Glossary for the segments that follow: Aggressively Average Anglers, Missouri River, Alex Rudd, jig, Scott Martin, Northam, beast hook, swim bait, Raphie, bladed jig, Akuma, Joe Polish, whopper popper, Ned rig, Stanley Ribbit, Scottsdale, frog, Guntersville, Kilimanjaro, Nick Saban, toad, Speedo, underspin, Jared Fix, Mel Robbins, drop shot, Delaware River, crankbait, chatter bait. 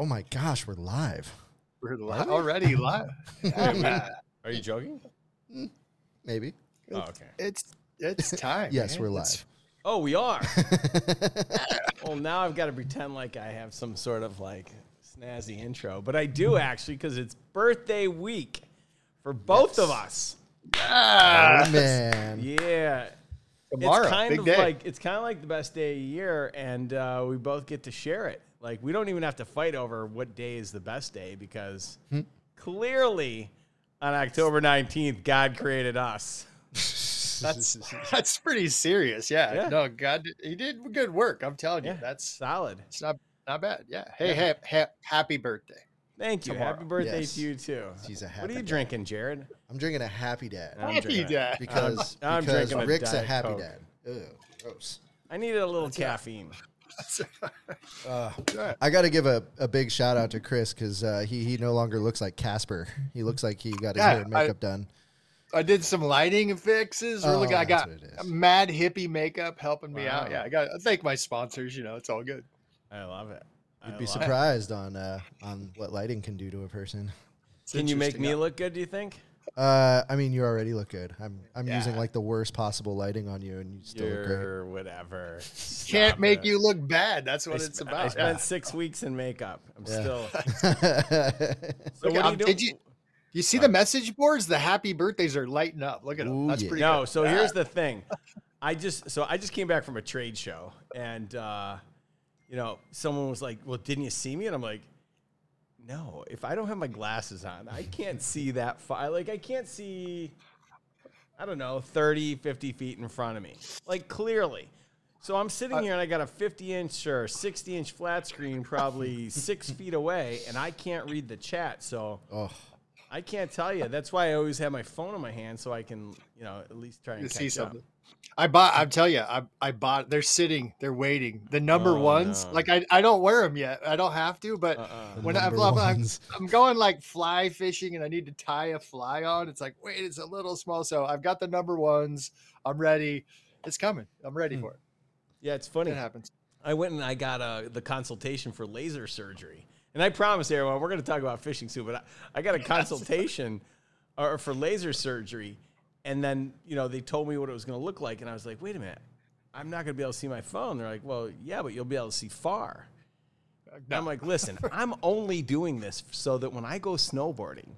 Oh my gosh, we're live. We're live already. Live. Are you joking? Maybe. Oh, okay. It's time. Yes, man. We're live. Oh, we are. Well, now I've got to pretend like I have some sort of like snazzy intro, but I do actually because it's birthday week for both of us. Yes. Oh, man. Yeah. Tomorrow, it's kind of like the best day of the year, and we both get to share it. Like, we don't even have to fight over what day is the best day because clearly on October 19th, God created us. That's pretty serious. Yeah. No, God, he did good work. I'm telling you, that's solid. It's not bad. Yeah. Hey, happy birthday. Thank you. Tomorrow. Happy birthday to you too. She's a happy What are you drinking, Jared? I'm drinking a Happy Dad. Because Rick's a Happy Coke. Dad. Ew, gross. I needed a little caffeine. I got to give a big shout out to Chris because he no longer looks like Casper. He looks like he got his hair and makeup done. I did some lighting fixes. I got mad hippie makeup helping me out. Yeah, I thank my sponsors. You know, it's all good. I love it. You'd be surprised on what lighting can do to a person. Can you make me look good, do you think? I mean, you already look good. I'm using like the worst possible lighting on you, and you still look great. Whatever. Can't make you look bad. That's what it's about. I spent 6 weeks in makeup. I'm still. So what are you doing? You see the message boards? The happy birthdays are lighting up. Look at them. That's pretty. No, good. So here's the thing. I just came back from a trade show, and you know, someone was like, "Well, didn't you see me?" And I'm like, no, if I don't have my glasses on, I can't see that far. Like, I can't see, I don't know, 30, 50 feet in front of me. Like, clearly. So I'm sitting here, and I got a 50-inch or 60-inch flat screen probably 6 feet away, and I can't read the chat. So I can't tell you. That's why I always have my phone in my hand so I can, you know, at least try and see something. I bought, they're sitting, they're waiting. The number ones, no. Like I don't wear them yet. I don't have to, but when I'm going like fly fishing and I need to tie a fly on, it's like, wait, it's a little small. So I've got the number ones. I'm ready. It's coming. I'm ready for it. Yeah. It's funny. It happens. I went and I got the consultation for laser surgery, and I promised everyone, we're going to talk about fishing soon, but I got a consultation for laser surgery. And then, you know, they told me what it was going to look like. And I was like, wait a minute, I'm not going to be able to see my phone. They're like, well, yeah, but you'll be able to see far. No. I'm like, listen, I'm only doing this so that when I go snowboarding,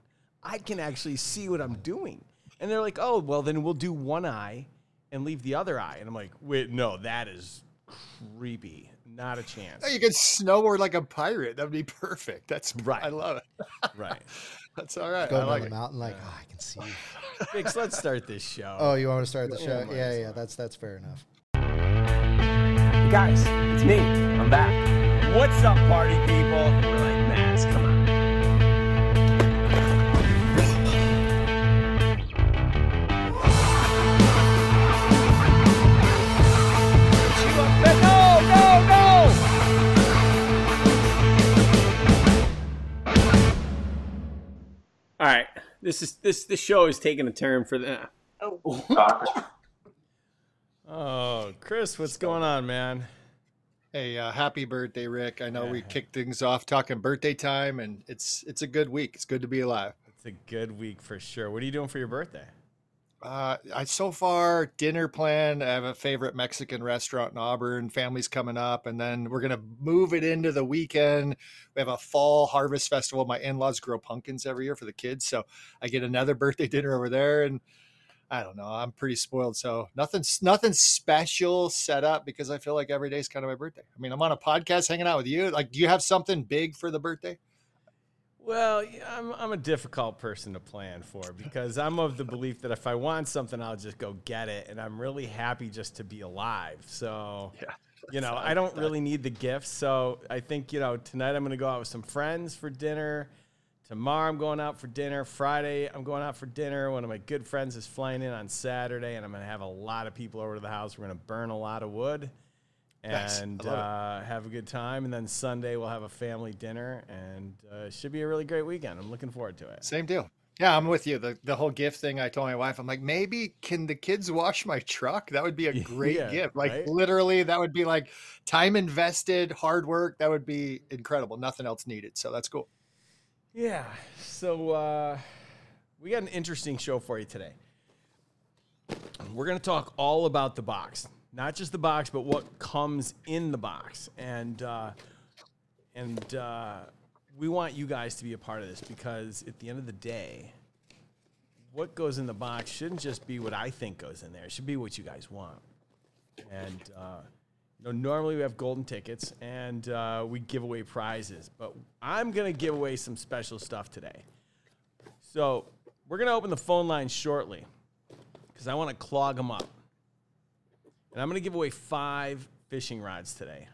I can actually see what I'm doing. And they're like, oh, well, then we'll do one eye and leave the other eye. And I'm like, wait, no, that is creepy. Not a chance. You can snowboard like a pirate. That'd be perfect. That's right. I love it. Right. That's all right. Going on the mountain, I can see you. Fix, let's start this show. Oh, you want to start the show? Yeah, that's fair enough. Hey guys, it's me. I'm back. What's up, party people? And we're like, Max, come on. All right, this show is taking a turn for the. Oh, Chris, what's going on, man? Hey, happy birthday, Rick! I know we kicked things off talking birthday time, and it's a good week. It's good to be alive. It's a good week for sure. What are you doing for your birthday? I so far dinner plan. I have a favorite Mexican restaurant in Auburn. Family's coming up, and then we're gonna move it into the weekend. We have a fall harvest festival. My in-laws grow pumpkins every year for the kids, so I get another birthday dinner over there. And I don't know, I'm pretty spoiled, so nothing special set up because I feel like every day is kind of my birthday. I mean, I'm on a podcast hanging out with you. Like, do you have something big for the birthday? Well, I'm a difficult person to plan for because I'm of the belief that if I want something, I'll just go get it. And I'm really happy just to be alive. So, you know, I don't really need the gifts. So I think, you know, tonight I'm going to go out with some friends for dinner. Tomorrow I'm going out for dinner. Friday I'm going out for dinner. One of my good friends is flying in on Saturday, and I'm going to have a lot of people over to the house. We're going to burn a lot of wood and have a good time, and then Sunday we'll have a family dinner, and it should be a really great weekend. I'm looking forward to it. Same deal. Yeah, I'm with you. The whole gift thing, I told my wife, I'm like, maybe can the kids wash my truck? That would be a great gift. Like right? Literally, that would be like time invested, hard work. That would be incredible. Nothing else needed. So that's cool. Yeah. So we got an interesting show for you today. We're going to talk all about the box, not just the box, but what comes in the box. And we want you guys to be a part of this, because at the end of the day, what goes in the box shouldn't just be what I think goes in there. It should be what you guys want. And normally we have golden tickets and we give away prizes, but I'm going to give away some special stuff today. So we're going to open the phone line shortly because I want to clog them up. And I'm going to give away 5 fishing rods today.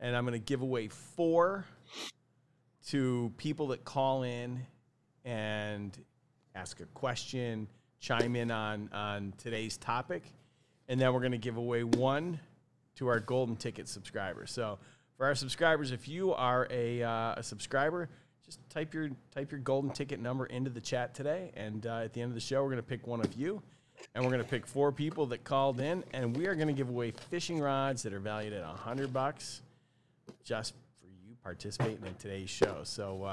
And I'm going to give away 4 to people that call in and ask a question, chime in on today's topic. And then we're going to give away 1 to our golden ticket subscribers. So for our subscribers, if you are a subscriber, just type your golden ticket number into the chat today. And at the end of the show, we're going to pick one of you. And we're going to pick 4 people that called in. And we are going to give away fishing rods that are valued at $100 just participating in today's show. So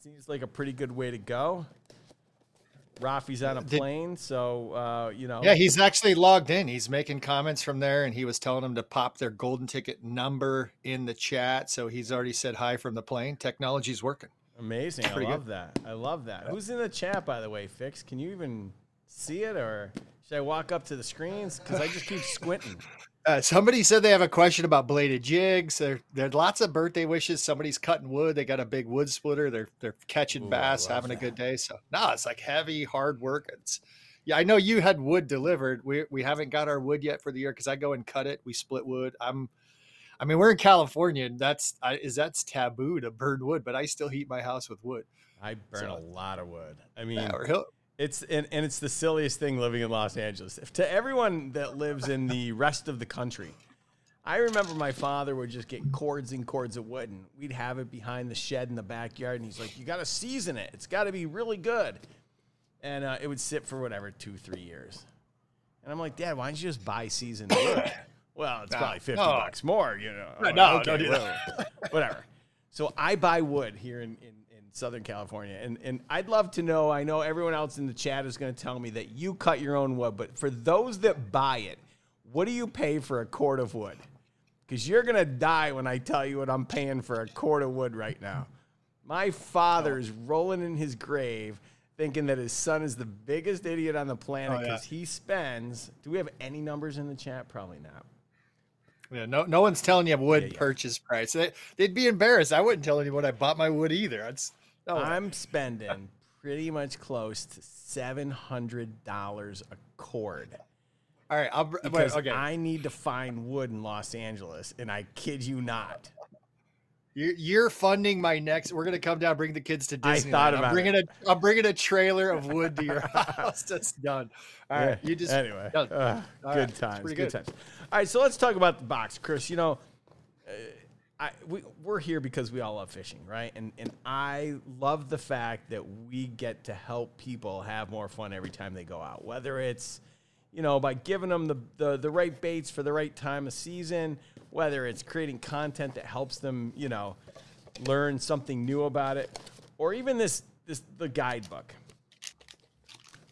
seems like a pretty good way to go. Raphie's on a plane, so he's actually logged in. He's making comments from there, and he was telling them to pop their golden ticket number in the chat. So he's already said hi from the plane. Technology's working. Amazing. I love that. Yeah. Who's in the chat, by the way? Fix, can you even see it, or should I walk up to the screens? Because I just keep squinting. Somebody said they have a question about bladed jigs. There's lots of birthday wishes. Somebody's cutting wood. They got a big wood splitter. They're catching bass, having a good day. So it's like heavy, hard work. I know you had wood delivered. We haven't got our wood yet for the year because I go and cut it. We split wood. We're in California, and that's taboo to burn wood, but I still heat my house with wood. I burn a lot of wood. It's and it's the silliest thing living in Los Angeles. To everyone that lives in the rest of the country, I remember my father would just get cords and cords of wood, and we'd have it behind the shed in the backyard, and he's like, you got to season it. It's got to be really good. And it would sit for whatever, 2-3 years. And I'm like, Dad, why don't you just buy seasoned wood? Well, it's probably $50 more, you know. Don't do that. Whatever. So I buy wood here in Southern California, and I'd love to know. I know everyone else in the chat is going to tell me that you cut your own wood, but for those that buy it, what do you pay for a cord of wood? Because you're going to die when I tell you what I'm paying for a cord of wood right now. My father's rolling in his grave thinking that his son is the biggest idiot on the planet because he spends. Do we have any numbers in the chat? Probably not. Yeah, no one's telling you wood purchase price. They'd be embarrassed. I wouldn't tell anyone I bought my wood either. I'm spending pretty much close to $700 a cord. All right, I need to find wood in Los Angeles, and I kid you not. You're funding my next. We're gonna come down, bring the kids to Disney. I'm bringing a trailer of wood to your house. That's done. All right, good times. All right, so let's talk about the box, Chris. You know, we're here because we all love fishing, right? And I love the fact that we get to help people have more fun every time they go out, whether it's, you know, by giving them the right baits for the right time of season, whether it's creating content that helps them, you know, learn something new about it, or even the guidebook.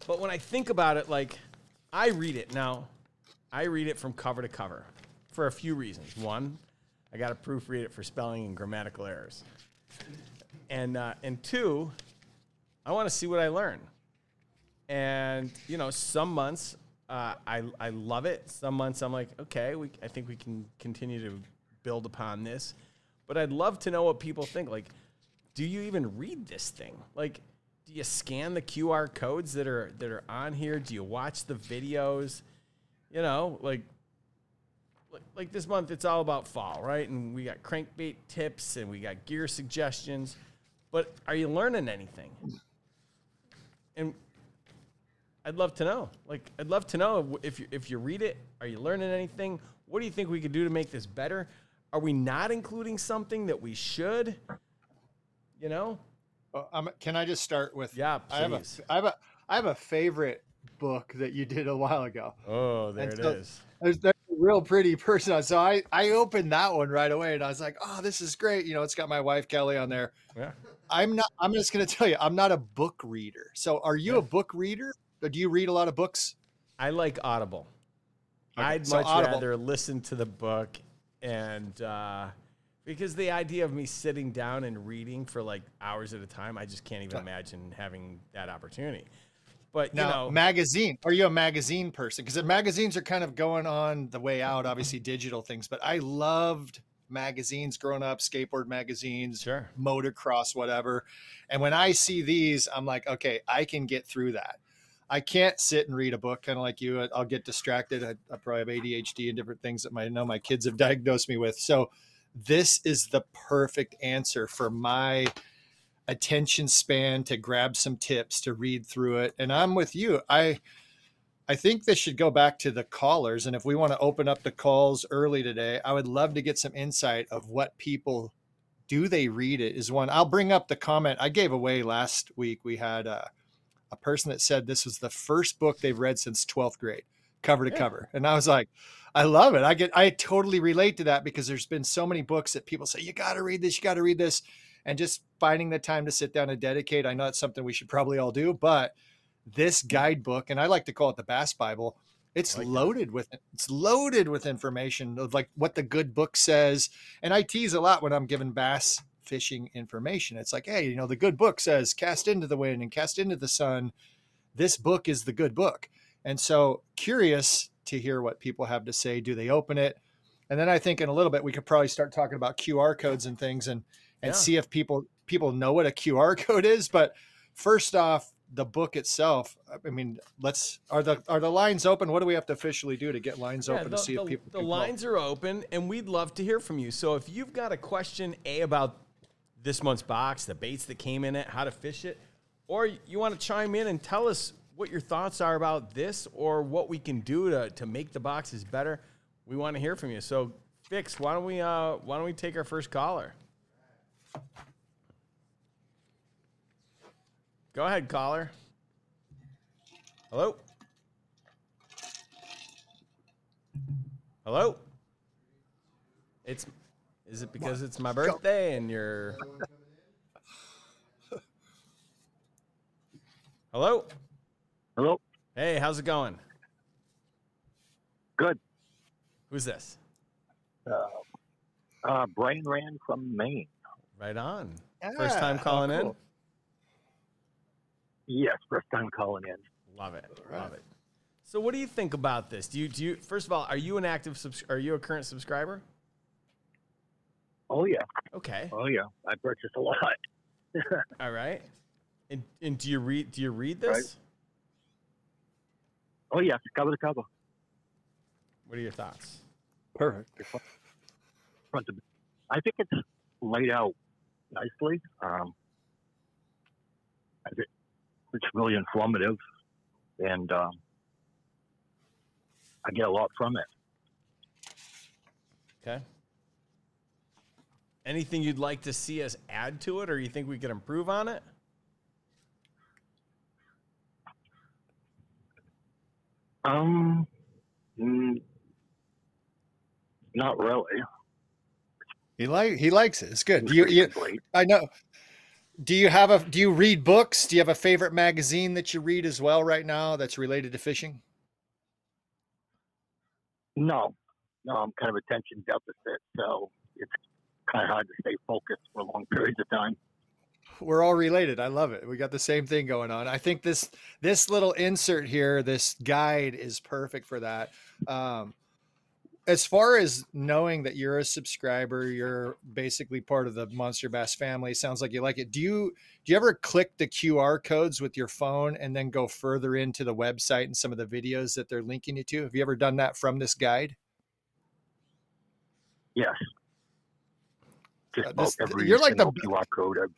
But when I think about it, like, I read it now. I read it from cover to cover for a few reasons. One, I got to proofread it for spelling and grammatical errors. And two, I want to see what I learn. And, you know, some months I love it. Some months I'm like, okay, I think we can continue to build upon this. But I'd love to know what people think. Like, do you even read this thing? Like, do you scan the QR codes that are on here? Do you watch the videos? You know, like this month, it's all about fall, right? And we got crankbait tips and we got gear suggestions. But are you learning anything? And I'd love to know. Like, I'd love to know if you read it, are you learning anything? What do you think we could do to make this better? Are we not including something that we should? You know? Can I just start with? Yeah, please. I have a favorite book that you did a while ago. Oh, there it is. There's a real pretty person. So I opened that one right away and I was like, oh, this is great. You know, it's got my wife, Kelly, on there. Yeah. I'm just going to tell you, I'm not a book reader. So are you a book reader? Or do you read a lot of books? I like Audible. Okay, I'd rather listen to the book and, because the idea of me sitting down and reading for like hours at a time, I just can't even imagine having that opportunity. But now, magazine. Are you a magazine person? Because magazines are kind of going on the way out, obviously digital things. But I loved magazines growing up, skateboard magazines, sure, motocross, whatever. And when I see these, I'm like, okay, I can get through that. I can't sit and read a book, kind of like you. I'll get distracted. I probably have ADHD and different things that my kids have diagnosed me with. So this is the perfect answer for my attention span to grab some tips, to read through it. And I'm with you. I think this should go back to the callers. And if we want to open up the calls early today, I would love to get some insight of what people do. They read it is one. I'll bring up the comment I gave away last week. We had a person that said this was the first book they've read since 12th grade, cover to cover. And I was like, I love it. I totally relate to that because there's been so many books that people say, you got to read this. And just finding the time to sit down and dedicate. I know it's something we should probably all do, but this guidebook, and I like to call it the Bass Bible, it's loaded with information of like what the good book says. And I tease a lot when I'm giving bass fishing information. It's like, hey, you know, the good book says cast into the wind and cast into the sun. This book is the good book. And so curious to hear what people have to say. Do they open it? And then I think in a little bit, we could probably start talking about QR codes and things and see if people know what a QR code is. But first off, the book itself, I mean, are the lines open? What do we have to officially do to get lines open to see if people can? The lines are open and we'd love to hear from you. So if you've got a question, about this month's box, the baits that came in it, how to fish it, or you want to chime in and tell us what your thoughts are about this or what we can do to make the boxes better, we want to hear from you. So Fix, why don't we take our first caller? Go ahead, caller. Hello. Is it because it's my birthday and you're Hello. Hey, how's it going? Good. Who's this? Brain Rand from Maine. Right on. Yeah, first time calling in? Yes, first time calling in. Love it. Right. Love it. So what do you think about this? Do you first of all, are you an active are you a current subscriber? Oh yeah. Okay. Oh yeah. I purchased a lot. All right. And do you read this? Right. Oh yeah, cover to cover. What are your thoughts? Perfect. I think it's laid out nicely. I think it's really informative, and I get a lot from it. Okay. Anything you'd like to see us add to it, or you think we could improve on it? Not really. He likes it. It's good. I know. Do you read books? Do you have a favorite magazine that you read as well right now that's related to fishing? No, I'm kind of attention deficit, so it's kind of hard to stay focused for long periods of time. We're all related. I love it. We got the same thing going on. I think this little insert here, this guide is perfect for that. As far as knowing that you're a subscriber, you're basically part of the Monster Bass family. Sounds like you like it. Do you ever click the QR codes with your phone and then go further into the website and some of the videos that they're linking you to? Have you ever done that from this guide? Yes. You're like the QR code.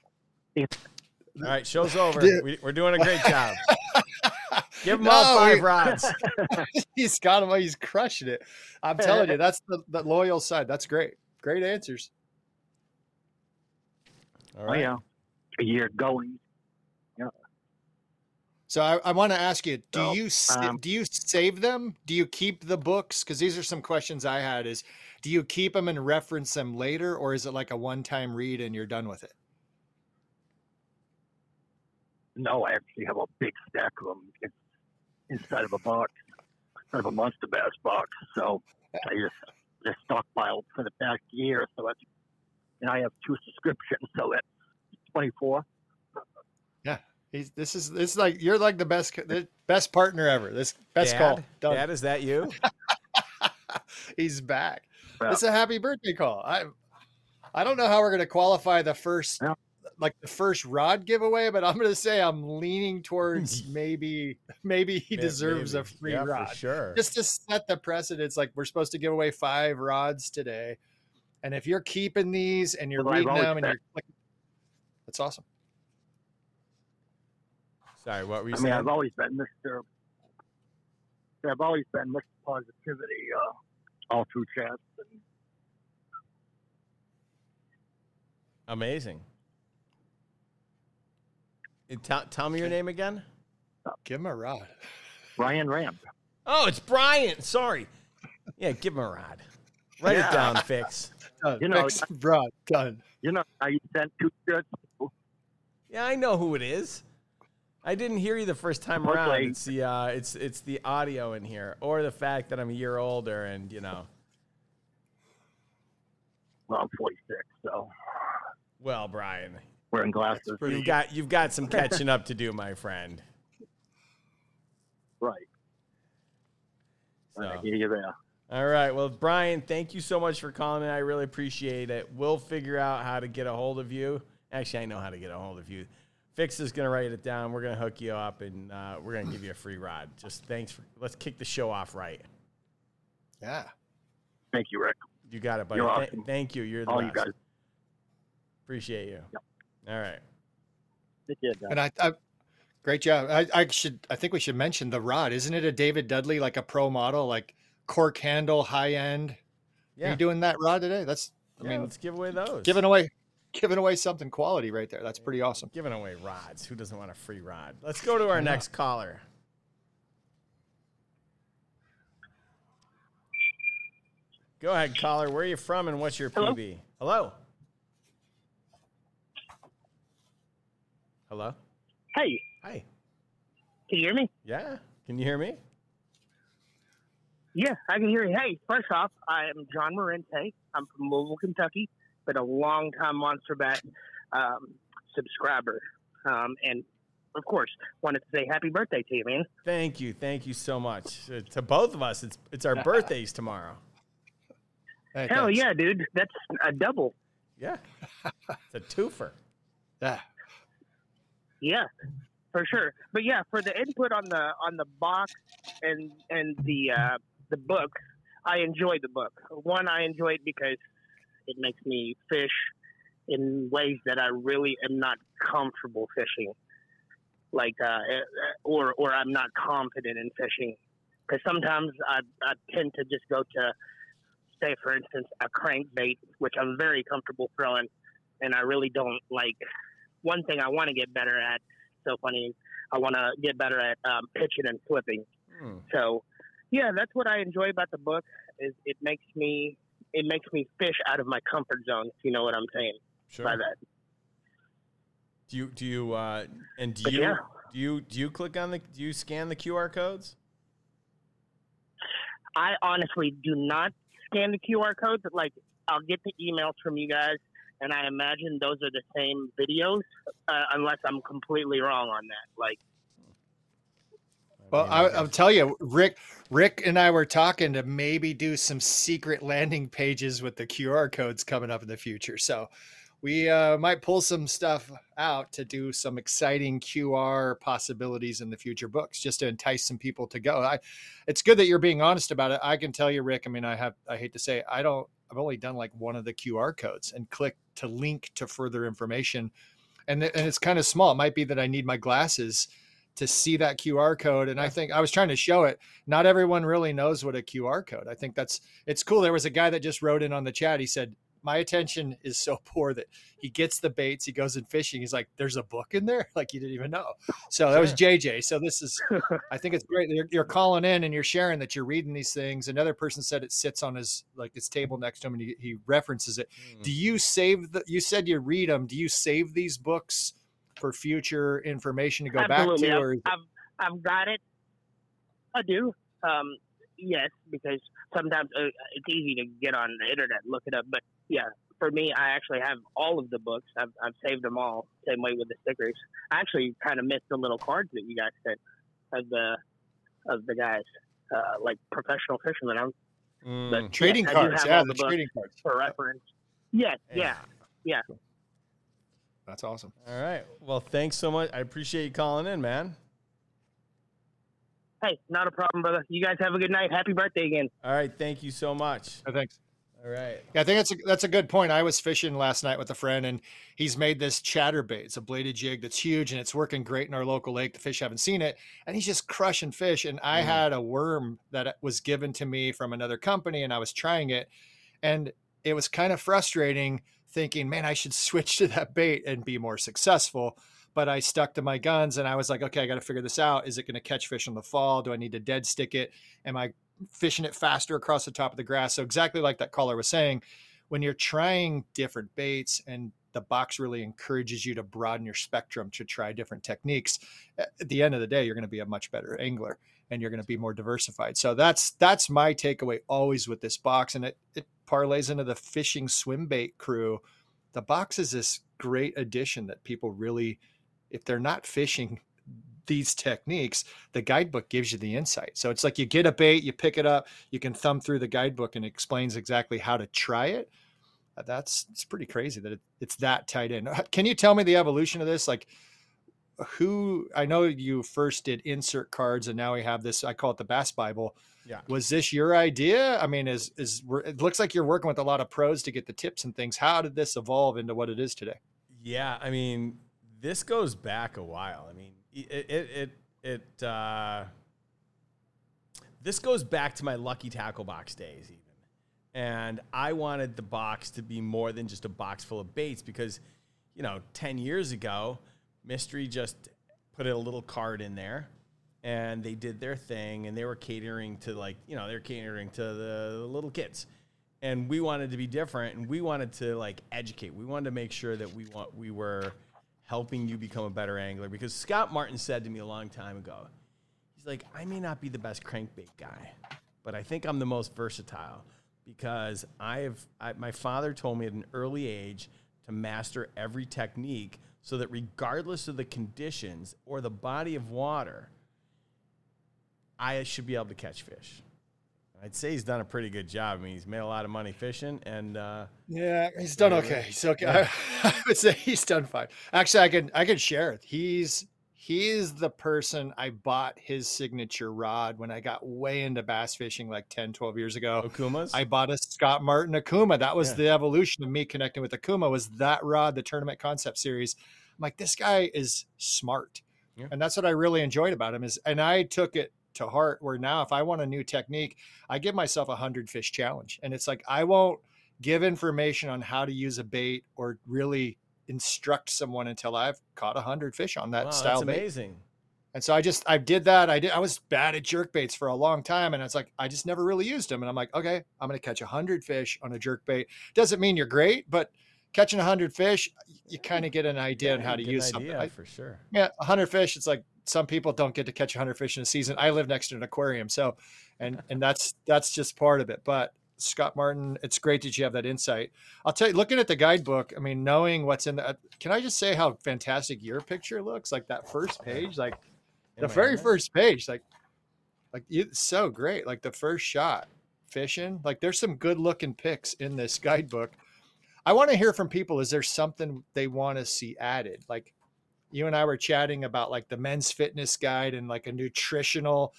All right, show's over. We're doing a great job. Give him all five rods. He's got him. He's crushing it. I'm telling you, that's the loyal side. That's great. Great answers. All right. Oh, yeah. a year going. Yeah. So I want to ask you, do you save them? Do you keep the books? Because these are some questions I had is, do you keep them and reference them later, or is it like a one-time read and you're done with it? No, I actually have a big stack of them inside of a box, inside of a Monster Bass box. So I just stockpiled for the past year. So it's, and I have two subscriptions, so it's 24. Yeah. This is like, you're like the best partner ever. This best Dad, call. Done. Dad, is that you? He's back. Yeah. It's a happy birthday call. I don't know how we're going to qualify the first, yeah, like the first rod giveaway, but I'm going to say I'm leaning towards maybe he deserves a free rod. For sure. Just to set the precedence. Like, we're supposed to give away 5 rods today. And if you're keeping these and you're reading them and you're clicking, that's awesome. Sorry, what were you saying? I mean, I've always been Mr. Positivity all through chats. And... Amazing. Tell me your name again. Give him a rod. Brian Ramp. Oh, it's Brian. Sorry. Yeah, give him a rod. Write it down, Fix. You know, Fix, rod, done. You know, I sent 2 shirts. Yeah, I know who it is. I didn't hear you the first time around. It's the it's the audio in here, or the fact that I'm a year older, and you know. Well, I'm 46, so. Well, Brian, wearing glasses. You've got some catching up to do, my friend. Right. So. I hear you there. All right. Well, Brian, thank you so much for calling in. I really appreciate it. We'll figure out how to get a hold of you. Actually, I know how to get a hold of you. Fix is going to write it down. We're going to hook you up, and we're going to give you a free rod. Just thanks. Let's kick the show off right. Yeah. Thank you, Rick. You got it, buddy. You're awesome. Thank you. You're the best. You guys. Appreciate you. Yep. All right. Take care, guys. And I great job. I think we should mention the rod. Isn't it a David Dudley, like a pro model, like cork handle, high end? Yeah. Are you doing that rod today? I mean, let's give away those. Giving away something quality right there. That's pretty awesome. Giving away rods. Who doesn't want a free rod? Let's go to our next caller. Go ahead, caller. Where are you from and what's your PB? Hello? Hello? Hey. Hi. Can you hear me? Yeah. Can you hear me? Yeah, I can hear you. Hey, first off, I am John Morente. I'm from Louisville, Kentucky. Been a long-time Monster Bass subscriber, and of course, wanted to say happy birthday to you, man. Thank you so much to both of us. It's our birthdays tomorrow. Hey, hell thanks. Yeah, dude, that's a double. Yeah, it's a twofer. Yeah, for sure. But yeah, for the input on the box and the book, I enjoyed the book. One, I enjoyed because it makes me fish in ways that I really am not comfortable fishing, like or I'm not confident in fishing. Because sometimes I tend to just go to, say, for instance, a crankbait, which I'm very comfortable throwing, and I really don't like. One thing I want to get better at, so funny, I want to get better at pitching and flipping. So, yeah, that's what I enjoy about the book is it makes me fish out of my comfort zone, if you know what I'm saying by that. Do you scan the QR codes? I honestly do not scan the QR codes. Like, I'll get the emails from you guys, and I imagine those are the same videos, unless I'm completely wrong on that. Like, well, I'll tell you, Rick and I were talking to maybe do some secret landing pages with the QR codes coming up in the future. So we might pull some stuff out to do some exciting QR possibilities in the future books, just to entice some people to go. It's good that you're being honest about it. I can tell you, Rick, I mean, I hate to say it, I've only done like one of the QR codes and clicked to link to further information. And it's kind of small. It might be that I need my glasses to see that QR code. And I think I was trying to show it. Not everyone really knows what a QR code. I think it's cool. There was a guy that just wrote in on the chat. He said, my attention is so poor that he gets the baits, he goes in fishing, he's like, there's a book in there? Like, you didn't even know. So that was JJ. So this is, I think it's great. You're calling in and you're sharing that you're reading these things. Another person said it sits on his, like, his table next to him, and he references it. Mm. Do you save the, you said you read them. Do you save these books for future information to go Absolutely. Back to? Or I've got it. I do. Yes, because sometimes it's easy to get on the internet and look it up. But yeah, for me, I actually have all of the books. I've saved them all. Same way with the stickers. I actually kind of missed the little cards that you guys sent of the guys, like professional fishermen. But trading cards. Yeah, the trading cards for reference. Yes. Yeah. Cool. That's awesome. All right. Well, thanks so much. I appreciate you calling in, man. Hey, not a problem, brother. You guys have a good night. Happy birthday again. All right. Thank you so much. Oh, thanks. All right. Yeah, I think that's a good point. I was fishing last night with a friend, and he's made this chatter bait. It's a bladed jig that's huge, and it's working great in our local lake. The fish haven't seen it, and he's just crushing fish. And I had a worm that was given to me from another company, and I was trying it, and it was kind of frustrating thinking, man, I should switch to that bait and be more successful. But I stuck to my guns, and I was like, okay, I got to figure this out. Is it going to catch fish in the fall? Do I need to dead stick it? Am I fishing it faster across the top of the grass? So exactly like that caller was saying, when you're trying different baits and the box really encourages you to broaden your spectrum to try different techniques, at the end of the day, you're going to be a much better angler and you're going to be more diversified. So that's my takeaway always with this box. And it parlays into the fishing swim bait crew. The box is this great addition that people really, if they're not fishing these techniques, the guidebook gives you the insight. So it's like you get a bait, you pick it up, you can thumb through the guidebook and it explains exactly how to try it. It's pretty crazy that it's that tied in. Can you tell me the evolution of this? Like I know you first did insert cards and now we have this, I call it the Bass Bible. Yeah. Was this your idea? I mean, it looks like you're working with a lot of pros to get the tips and things. How did this evolve into what it is today? Yeah. I mean, this goes back a while. I mean, this goes back to my Lucky Tackle Box days even. And I wanted the box to be more than just a box full of baits because, 10 years ago, Mystery just put a little card in there and they did their thing and they were catering to they're catering to the little kids. And we wanted to be different and we wanted to educate. We wanted to make sure that we were helping you become a better angler, because Scott Martin said to me a long time ago, he's like, I may not be the best crankbait guy, but I think I'm the most versatile, because my father told me at an early age to master every technique so that regardless of the conditions or the body of water, I should be able to catch fish. I'd say he's done a pretty good job. I mean, he's made a lot of money fishing, and he's done okay. He's okay. Yeah. I would say he's done fine. Actually, I can share it. He's the person I bought his signature rod when I got way into bass fishing like 10, 12 years ago. Akuma's? I bought a Scott Martin Akuma. That was the evolution of me connecting with Akuma, was that rod, the Tournament Concept Series. I'm like, this guy is smart. Yeah. And that's what I really enjoyed about him and I took it to heart, where now if I want a new technique, I give myself 100 fish challenge, and it's like I won't give information on how to use a bait or really instruct someone until I've caught 100 fish on that style bait. Amazing. And so I did that. I was bad at jerk baits for a long time, and it's like I just never really used them. And I'm like, okay, I'm gonna catch 100 fish on a jerk bait. Doesn't mean you're great, but catching 100 fish, you kind of get an idea on how to use something. For sure. Yeah, 100 fish. It's like, some people don't get to catch 100 fish in a season. I live next to an aquarium. So, and that's just part of it. But Scott Martin, it's great that you have that insight. I'll tell you, looking at the guidebook, I mean, knowing what's in the, can I just say how fantastic your picture looks? Like that first page, like the very first page, like it's so great. Like the first shot fishing, like there's some good looking pics in this guidebook. I want to hear from people. Is there something they want to see added? Like, you and I were chatting about the men's fitness guide and a nutritional,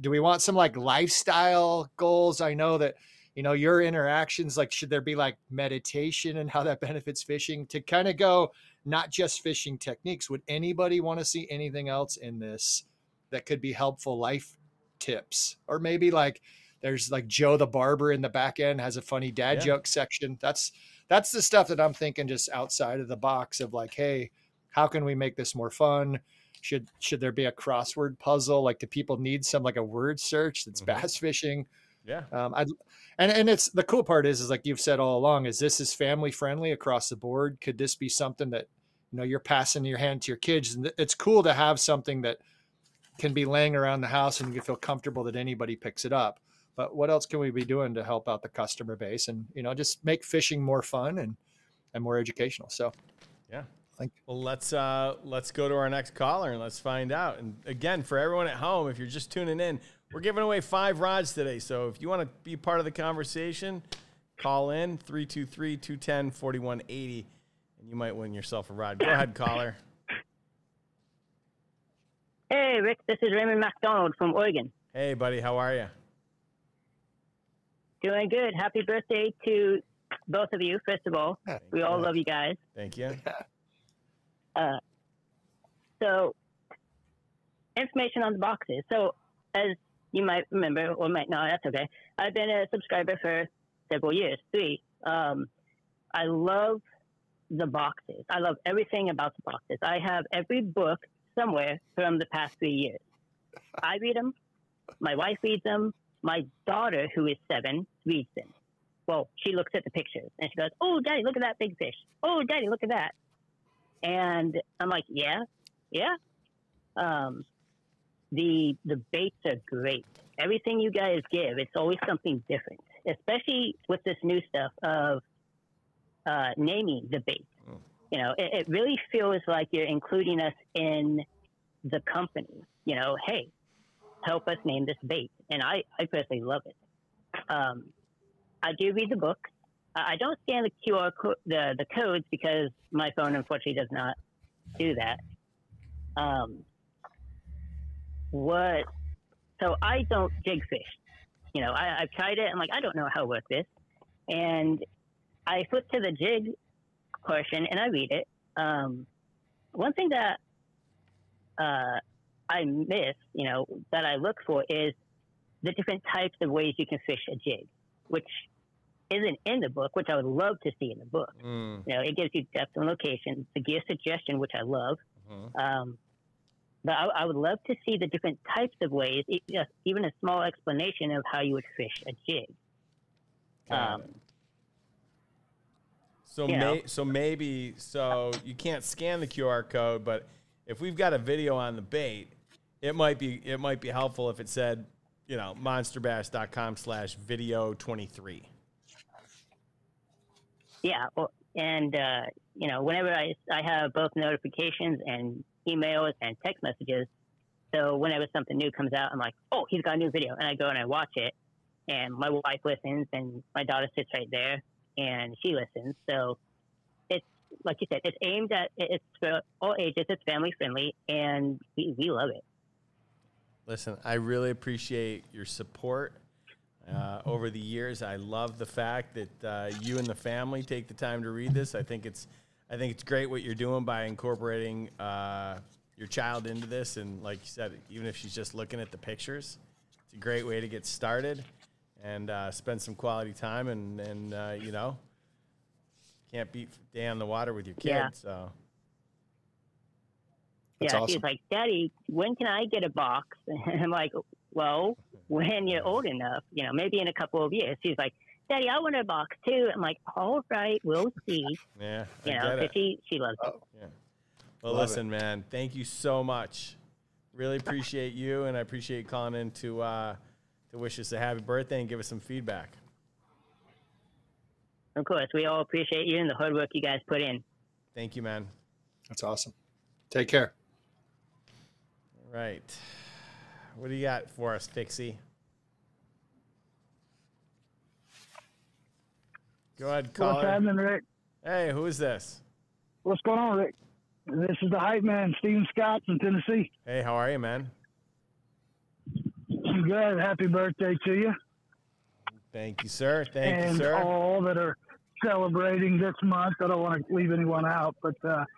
do we want some lifestyle goals? I know that, your interactions, should there be meditation and how that benefits fishing, to kind of go, not just fishing techniques? Would anybody want to see anything else in this that could be helpful life tips? Or maybe there's Joe the barber in the back end has a funny dad joke section. That's, that's the stuff that I'm thinking just outside of the box of like, hey, how can we make this more fun? Should there be a crossword puzzle? Like, do people need some, like a word search that's bass fishing? Yeah. And it's, the cool part is like you've said all along, is this is family friendly across the board. Could this be something that, you know, you're passing your hand to your kids? And it's cool to have something that can be laying around the house and you feel comfortable that anybody picks it up. But what else can we be doing to help out the customer base and, you know, just make fishing more fun and more educational? So, yeah. Well, let's go to our next caller and let's find out. And again, for everyone at home, if you're just tuning in, we're giving away 5 rods today. So if you want to be part of the conversation, call in 323-210-4180 and you might win yourself a rod. Go ahead, caller. Hey, Rick, this is Raymond McDonald from Oregon. Hey, buddy. How are you? Doing good. Happy birthday to both of you. First of all, we all love you guys. Thank you. So information on the boxes. So as you might remember or might not, that's okay. I've been a subscriber for several years, 3. I love the boxes. I love everything about the boxes. I have every book somewhere from the past 3 years. I read them. My wife reads them. My daughter, who is 7, reads them. Well, she looks at the pictures and she goes, "Oh, Daddy, look at that big fish. Oh, Daddy, look at that." And I'm like, yeah. The baits are great. Everything you guys give, it's always something different, especially with this new stuff of naming the bait. Oh. You know, it really feels like you're including us in the company. You know, hey, help us name this bait. And I personally love it. I do read the book. I don't scan the QR code, the codes, because my phone unfortunately does not do that. So I don't jig fish. You know, I've tried it. I'm like, I don't know how to work this. And I flip to the jig portion and I read it. One thing that I miss, you know, that I look for is the different types of ways you can fish a jig, which isn't in the book, which I would love to see in the book. You know, it gives you depth and location, the gear suggestion, which I love. But I would love to see the different types of ways, even a small explanation of how you would fish a jig. So you can't scan the QR code, but if we've got a video on the bait, it might be helpful if it said, you know, monsterbass.com/video23. Yeah, and, you know, whenever I have both notifications and emails and text messages, so whenever something new comes out, I'm like, oh, he's got a new video. And I go and I watch it, and my wife listens, and my daughter sits right there, and she listens. So it's, like you said, it's aimed at, it's for all ages, it's family-friendly, and we love it. Listen, I really appreciate your support. Over the years, I love the fact that you and the family take the time to read this. I think it's great what you're doing by incorporating your child into this. And like you said, even if she's just looking at the pictures, it's a great way to get started and spend some quality time. And you know, can't beat a day on the water with your kid. Yeah. So. That's awesome. She's like, "Daddy, when can I get a box?" And I'm like, "Well, when you're old enough, you know, maybe in a couple of years." She's like, "Daddy, I want a box too." I'm like, "All right, we'll see." Yeah, you know, because she loves it. Yeah. Well, listen, man, thank you so much. Really appreciate you, and I appreciate you calling in to wish us a happy birthday and give us some feedback. Of course, we all appreciate you and the hard work you guys put in. Thank you, man. That's awesome. Take care. All right. What do you got for us, Fixie? Go ahead, caller. What's happening, Rick? Hey, who is this? What's going on, Rick? This is the hype man, Steven Scott from Tennessee. Hey, how are you, man? I'm good. Happy birthday to you. Thank you, sir. Thank you, sir. And all that are celebrating this month. I don't want to leave anyone out, but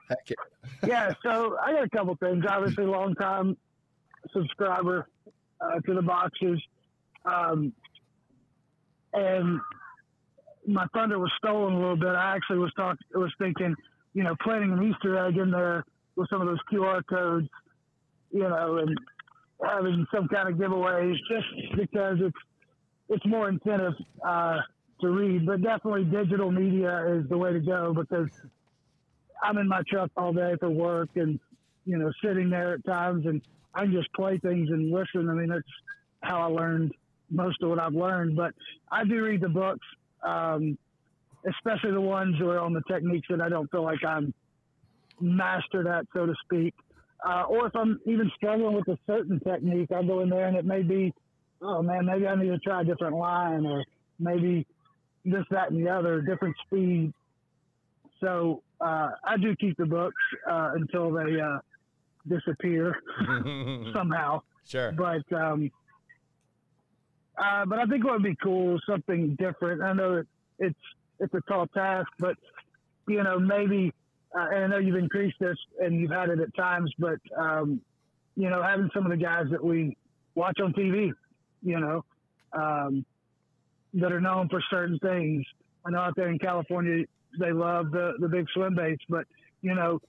heck yeah. Yeah, so I got a couple things. Obviously, long time subscriber to the boxes, and my thunder was stolen a little bit. I actually was thinking, you know, planting an Easter egg in there with some of those QR codes, you know, and having some kind of giveaways just because it's more incentive to read. But definitely digital media is the way to go because I'm in my truck all day for work and, you know, sitting there at times and I can just play things and listen. I mean, that's how I learned most of what I've learned. But I do read the books, especially the ones that are on the techniques that I don't feel like I'm mastered at, so to speak. Or if I'm even struggling with a certain technique, I'll go in there and it may be, oh, man, maybe I need to try a different line or maybe this, that, and the other, different speed. So I do keep the books until they disappear somehow. Sure. But I think what would be cool is something different. I know it's a tall task, but, you know, maybe and I know you've increased this and you've had it at times, but, you know, having some of the guys that we watch on TV, you know, that are known for certain things. I know out there in California, they love the big swim baits, but, you know,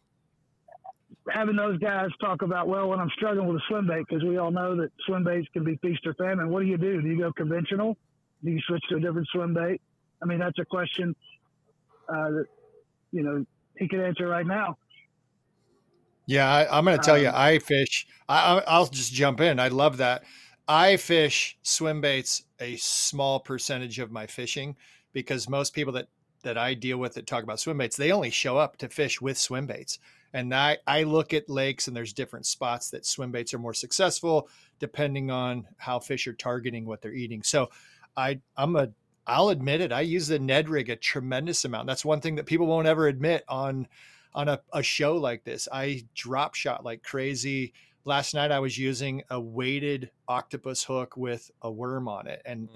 having those guys talk about, well, when I'm struggling with a swim bait, because we all know that swim baits can be feast or famine, what do you do? Do you go conventional? Do you switch to a different swim bait? I mean, that's a question that, you know, he could answer right now. Yeah, I'm going to tell you, I fish. I'll just jump in. I love that. I fish swim baits a small percentage of my fishing because most people that I deal with that talk about swim baits, they only show up to fish with swim baits. And I look at lakes and there's different spots that swim baits are more successful depending on how fish are targeting what they're eating. So I'll admit it. I use the Ned rig a tremendous amount. That's one thing that people won't ever admit on a show like this. I drop shot like crazy. Last night I was using a weighted octopus hook with a worm on it. And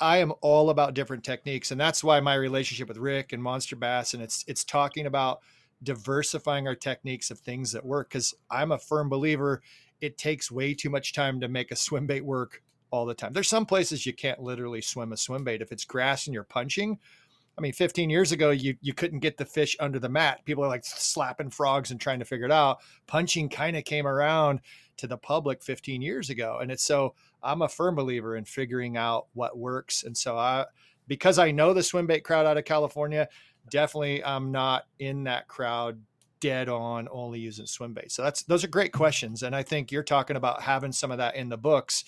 I am all about different techniques. And that's why my relationship with Rick and Monster Bass, and it's talking about diversifying our techniques of things that work. Cause I'm a firm believer. It takes way too much time to make a swim bait work all the time. There's some places you can't literally swim a swim bait. If it's grass and you're punching, I mean, 15 years ago, you couldn't get the fish under the mat. People are like slapping frogs and trying to figure it out. Punching kind of came around to the public 15 years ago. And so I'm a firm believer in figuring out what works. And so because I know the swim bait crowd out of California, definitely I'm not in that crowd dead on only using swim bait. So those are great questions. And I think you're talking about having some of that in the books.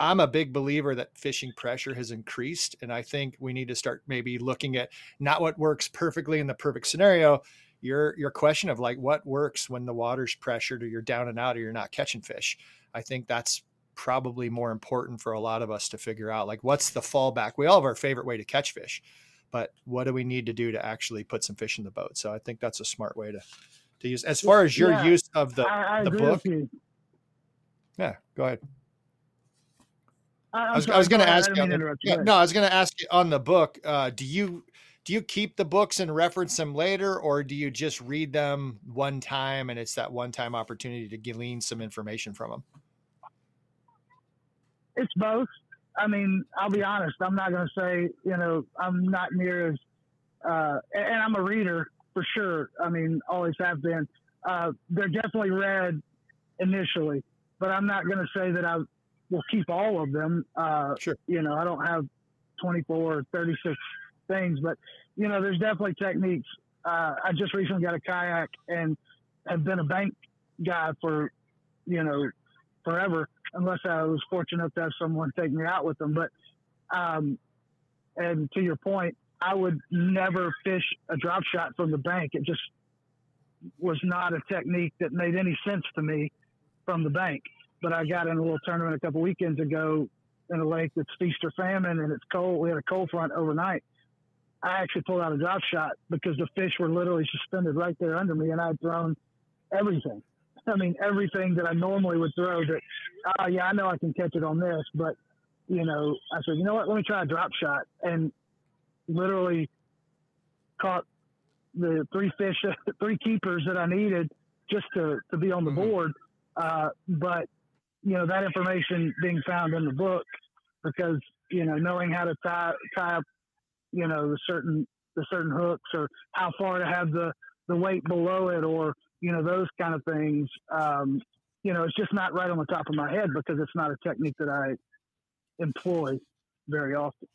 I'm a big believer that fishing pressure has increased. And I think we need to start maybe looking at not what works perfectly in the perfect scenario, your question of like what works when the water's pressured or you're down and out or you're not catching fish. I think that's probably more important for a lot of us to figure out, like what's the fallback. We all have our favorite way to catch fish, but what do we need to do to actually put some fish in the boat? So I think that's a smart way to use. As far as your use of the book. Yeah, go ahead. I was going to ask you. I was going to ask you on the book. Do you keep the books and reference them later, or do you just read them one time and it's that one time opportunity to glean some information from them? It's both. I mean, I'll be honest. I'm not going to say, you know, I'm not near as, and I'm a reader for sure. I mean, always have been. They're definitely read initially, but I'm not going to say that we'll keep all of them. Sure. You know, I don't have 24 or 36 things, but, you know, there's definitely techniques. I just recently got a kayak and have been a bank guy for, you know, forever, unless I was fortunate enough to have someone take me out with them. But, and to your point, I would never fish a drop shot from the bank. It just was not a technique that made any sense to me from the bank. But I got in a little tournament a couple weekends ago in a lake that's feast or famine and it's cold. We had a cold front overnight. I actually pulled out a drop shot because the fish were literally suspended right there under me and I'd thrown everything. I mean, everything that I normally would throw that, oh, yeah, I know I can catch it on this. But, you know, I said, you know what, let me try a drop shot. And literally caught the three keepers that I needed just to be on the board. But, you know, that information being found in the book because you know, knowing how to tie up, you know, the certain hooks, or how far to have the weight below it, or, you know, those kind of things. You know, it's just not right on the top of my head because it's not a technique that I employ very often.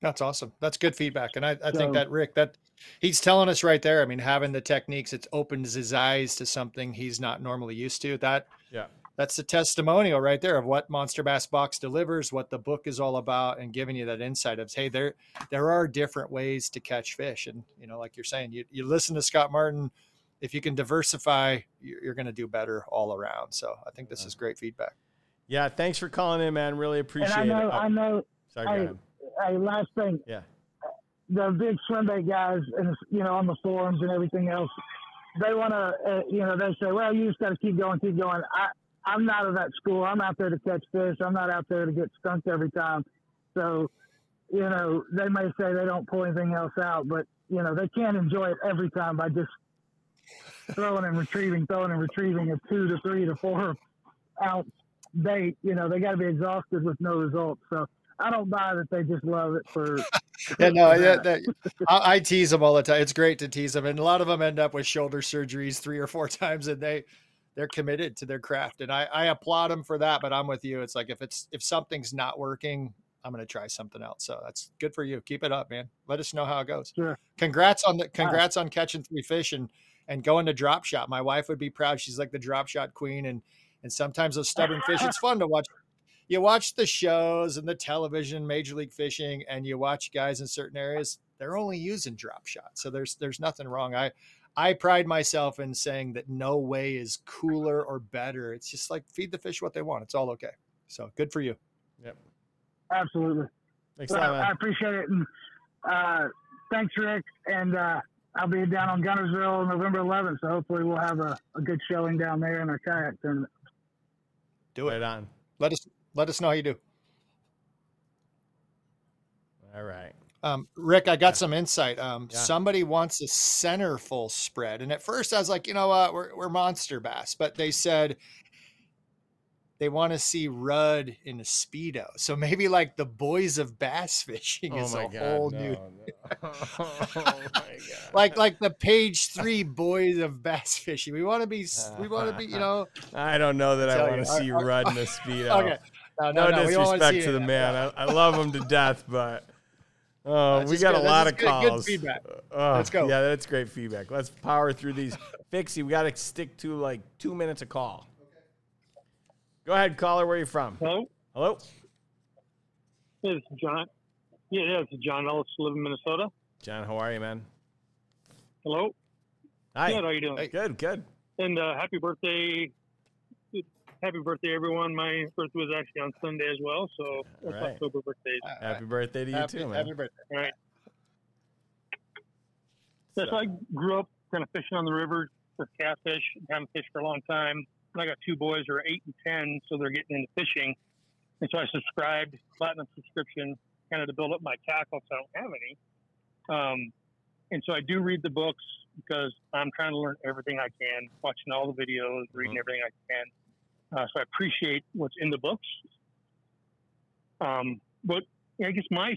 That's awesome. That's good feedback. And I think that Rick, that he's telling us right there. I mean, having the techniques, it opens his eyes to something he's not normally used to. That, yeah, that's the testimonial right there of what Monster Bass Box delivers, what the book is all about, and giving you that insight of, hey, there are different ways to catch fish. And, you know, like you're saying, you listen to Scott Martin. If you can diversify, you're going to do better all around. So I think this is great feedback. Yeah. Thanks for calling in, man. Really appreciate it. I know. Sorry, go ahead. Hey, last thing. Yeah. The big swim bait guys, and, you know, on the forums and everything else, they want to, you know, they say, well, you just got to keep going. I'm not of that school. I'm out there to catch fish. I'm not out there to get skunked every time. So, you know, they may say they don't pull anything else out, but, you know, they can't enjoy it every time by just throwing and retrieving a 2 to 3 to 4 ounce bait. You know, they got to be exhausted with no results. So, I don't buy that they just love it for. I tease them all the time. It's great to tease them, and a lot of them end up with shoulder surgeries 3 or 4 times, and they're committed to their craft, and I applaud them for that. But I'm with you. It's like if something's not working, I'm going to try something else. So that's good for you. Keep it up, man. Let us know how it goes. Sure. Congrats on catching 3 fish and going to drop shot. My wife would be proud. She's like the drop shot queen, and sometimes those stubborn fish. It's fun to watch. You watch the shows and the television, Major League Fishing, and you watch guys in certain areas, they're only using drop shots. So there's nothing wrong. I pride myself in saying that no way is cooler or better. It's just like feed the fish what they want. It's all okay. So good for you. Yep. Absolutely. Thanks, well, I appreciate it. And thanks, Rick. And I'll be down on Guntersville on November 11th. So hopefully we'll have a good showing down there in our kayak tournament. Do it. Right on. Let us know how you do. All right. Rick, I got some insight. Somebody wants a centerful spread. And at first I was like, you know what, we're Monster Bass. But they said they want to see Rudd in a Speedo. So maybe like the Boys of Bass Fishing is a whole new. No. Oh my God. like the page 3 Boys of Bass Fishing. We want to be, you know. I don't know that I want to see Rudd in a Speedo. Okay. No disrespect to the man. Yeah. I love him to death, but we got a lot of calls. Good feedback. Let's go. Yeah, that's great feedback. Let's power through these. Fixie, we got to stick to like 2 minutes a call. Okay. Go ahead, caller. Where are you from? Hello? Hey, this is John. Yeah, it's John Ellis. I live in Minnesota. John, how are you, man? Hello? Hi. Good, how are you doing? Hey, good. And happy birthday. Happy birthday, everyone. My birthday was actually on Sunday as well, so that's right. October birthdays. Happy birthday to you too, man. Happy birthday. All right. So I grew up kind of fishing on the river with catfish. I haven't fished for a long time. And I got 2 boys who are 8 and 10, so they're getting into fishing. And so I subscribed, platinum subscription, kind of to build up my tackle, so I don't have any. And so I do read the books because I'm trying to learn everything I can, watching all the videos, reading everything I can. So I appreciate what's in the books. But I guess one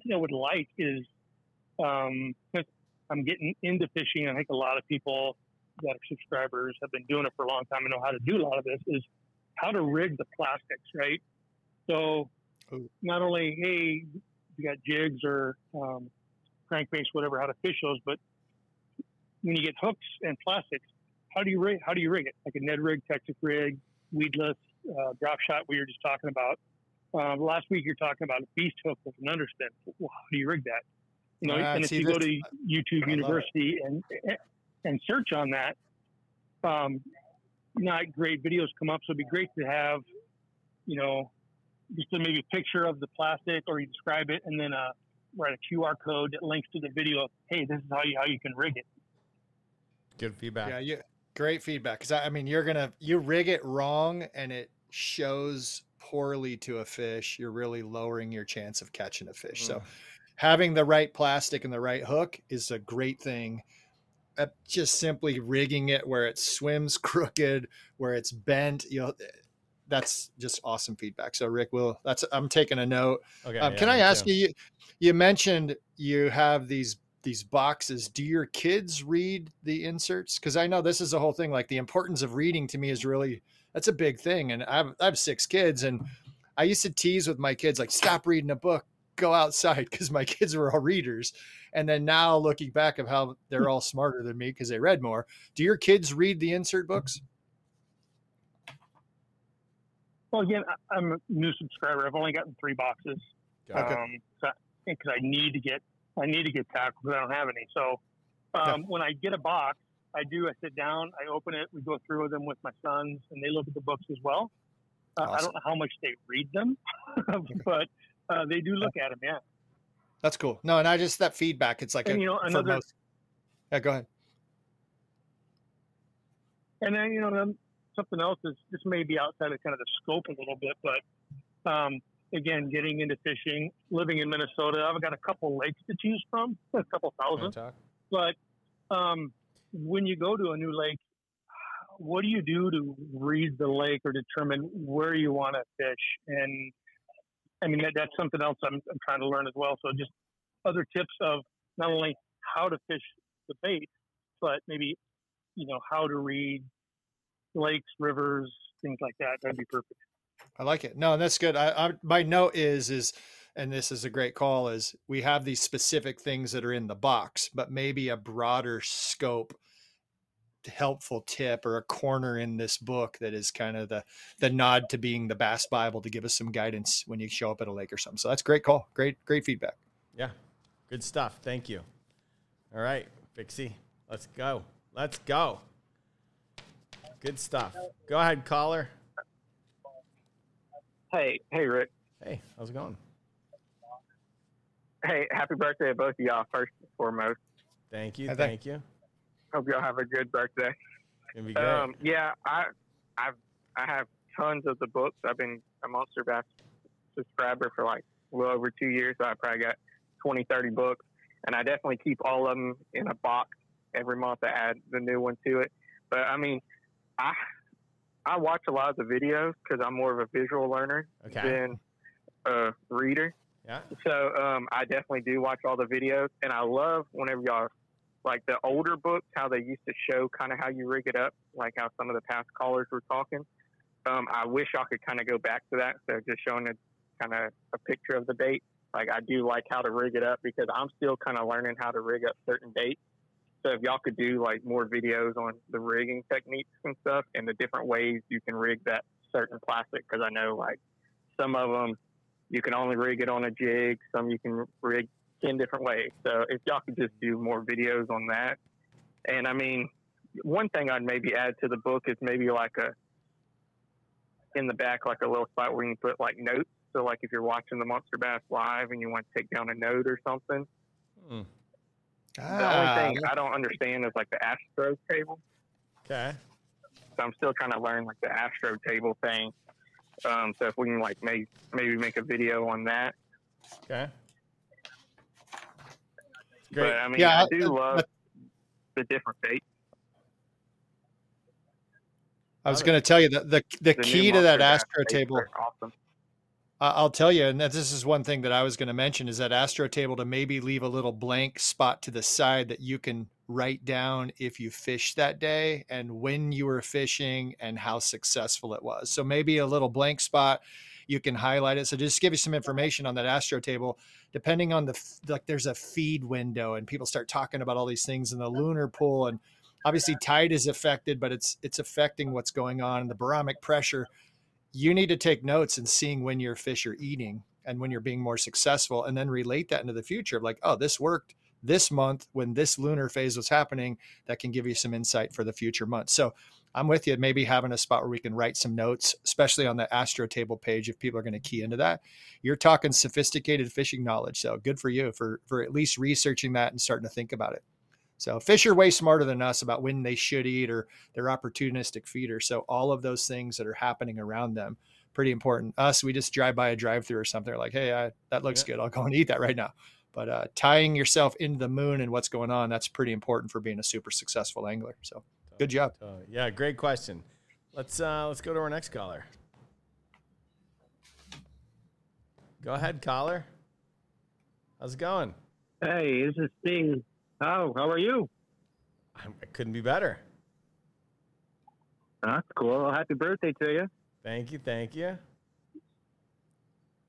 thing I would like is, I'm getting into fishing. I think a lot of people that are subscribers have been doing it for a long time and know how to do a lot of this, is how to rig the plastics, right? So not only, hey, you got jigs or crankbaits, whatever, how to fish those, but when you get hooks and plastics, how do you rig it? Like a Ned rig, Texas rig, weedless, drop shot we were just talking about. Last week you're talking about a beast hook with an underspin. Well, how do you rig that? You know, and if you go to YouTube University and search on that, not great videos come up. So it'd be great to have, you know, just maybe a picture of the plastic, or you describe it, and then write a QR code that links to the video. Hey, this is how you can rig it. Good feedback. Yeah. Great feedback. Because I mean, you rig it wrong and it shows poorly to a fish, you're really lowering your chance of catching a fish. So having the right plastic and the right hook is a great thing. Just simply rigging it where it swims crooked, where it's bent, you know, that's just awesome feedback. So Rick, I'm taking a note. Okay. Can I ask you mentioned you have these boxes. Do your kids read the inserts? Cause I know this is a whole thing. Like the importance of reading to me is really, that's a big thing. And I have 6 kids, and I used to tease with my kids, like, stop reading a book, go outside. Cause my kids were all readers. And then now looking back of how they're all smarter than me cause they read more. Do your kids read the insert books? Well, again, I'm a new subscriber. I've only gotten 3 boxes. Okay. Because I need to get tackle because I don't have any. So when I get a box, I sit down, I open it, we go through them with my sons, and they look at the books as well. Awesome. I don't know how much they read them, but they do look at them. Yeah, that's cool. No, and I just that feedback. It's like, and, another. Yeah, go ahead. And then something else is, this may be outside of kind of the scope a little bit, but again, getting into fishing, living in Minnesota, I've got a couple lakes to choose from, a couple thousand. But when you go to a new lake, what do you do to read the lake or determine where you want to fish? And I mean, that's something else I'm trying to learn as well. So just other tips of not only how to fish the bait, but maybe, how to read lakes, rivers, things like that. That'd be perfect. I like it. No, that's good. I my note is, and this is a great call, is we have these specific things that are in the box, but maybe a broader scope, helpful tip, or a corner in this book that is kind of the nod to being the Bass Bible to give us some guidance when you show up at a lake or something. So that's a great call. Great feedback. Yeah. Good stuff. Thank you. All right, Fixie, let's go. Good stuff. Go ahead, caller. Hey, Rick. Hey, how's it going? Hey, happy birthday to both of y'all, first and foremost. Thank you. Thank you. Hope y'all have a good birthday. It'll be great. I have tons of the books. I've been a Monster Bass subscriber for like a little over 2 years, so I probably got 20, 30 books. And I definitely keep all of them in a box every month. I add the new one to it. But, I mean, I watch a lot of the videos because I'm more of a visual learner than a reader. Yeah. So I definitely do watch all the videos, and I love whenever y'all, like the older books, how they used to show kind of how you rig it up, like how some of the past callers were talking. I wish I could kind of go back to that. So just showing a picture of the bait. Like I do like how to rig it up because I'm still kind of learning how to rig up certain baits. So if y'all could do like more videos on the rigging techniques and stuff and the different ways you can rig that certain plastic, because I know like some of them you can only rig it on a jig, some you can rig 10 different ways. So if y'all could just do more videos on that. And I mean, one thing I'd maybe add to the book is maybe like in the back, like a little spot where you can put like notes. So like if you're watching the Monster Bass live and you want to take down a note or something. Hmm. The only thing I don't understand is like the astro table. Okay. So I'm still trying to learn like the astro table thing. So if we can like maybe make a video on that. Okay. Great. But I mean, yeah, I do love the different baits. I was going to tell you that the key to that astro table. Awesome. I'll tell you, and this is one thing that I was going to mention, is that astro table to maybe leave a little blank spot to the side that you can write down if you fished that day and when you were fishing and how successful it was. So maybe a little blank spot, you can highlight it. So just give you some information on that astro table, depending on there's a feed window and people start talking about all these things in the lunar pool. And obviously tide is affected, but it's affecting what's going on and the barometric pressure. You need to take notes and seeing when your fish are eating and when you're being more successful, and then relate that into the future. Like, oh, this worked this month when this lunar phase was happening. That can give you some insight for the future months. So I'm with you. Maybe having a spot where we can write some notes, especially on the astro table page, if people are going to key into that. You're talking sophisticated fishing knowledge. So good for you for at least researching that and starting to think about it. So fish are way smarter than us about when they should eat, or they're opportunistic feeders. So all of those things that are happening around them, pretty important. Us, we just drive by a drive-thru or something. We're like, hey, that looks good. I'll go and eat that right now. But tying yourself into the moon and what's going on, that's pretty important for being a super successful angler. So good job. Great question. Let's go to our next caller. Go ahead, caller. How's it going? Hey, this is Sting. How are you? I couldn't be better. That's cool. Well, happy birthday to you. Thank you. Thank you.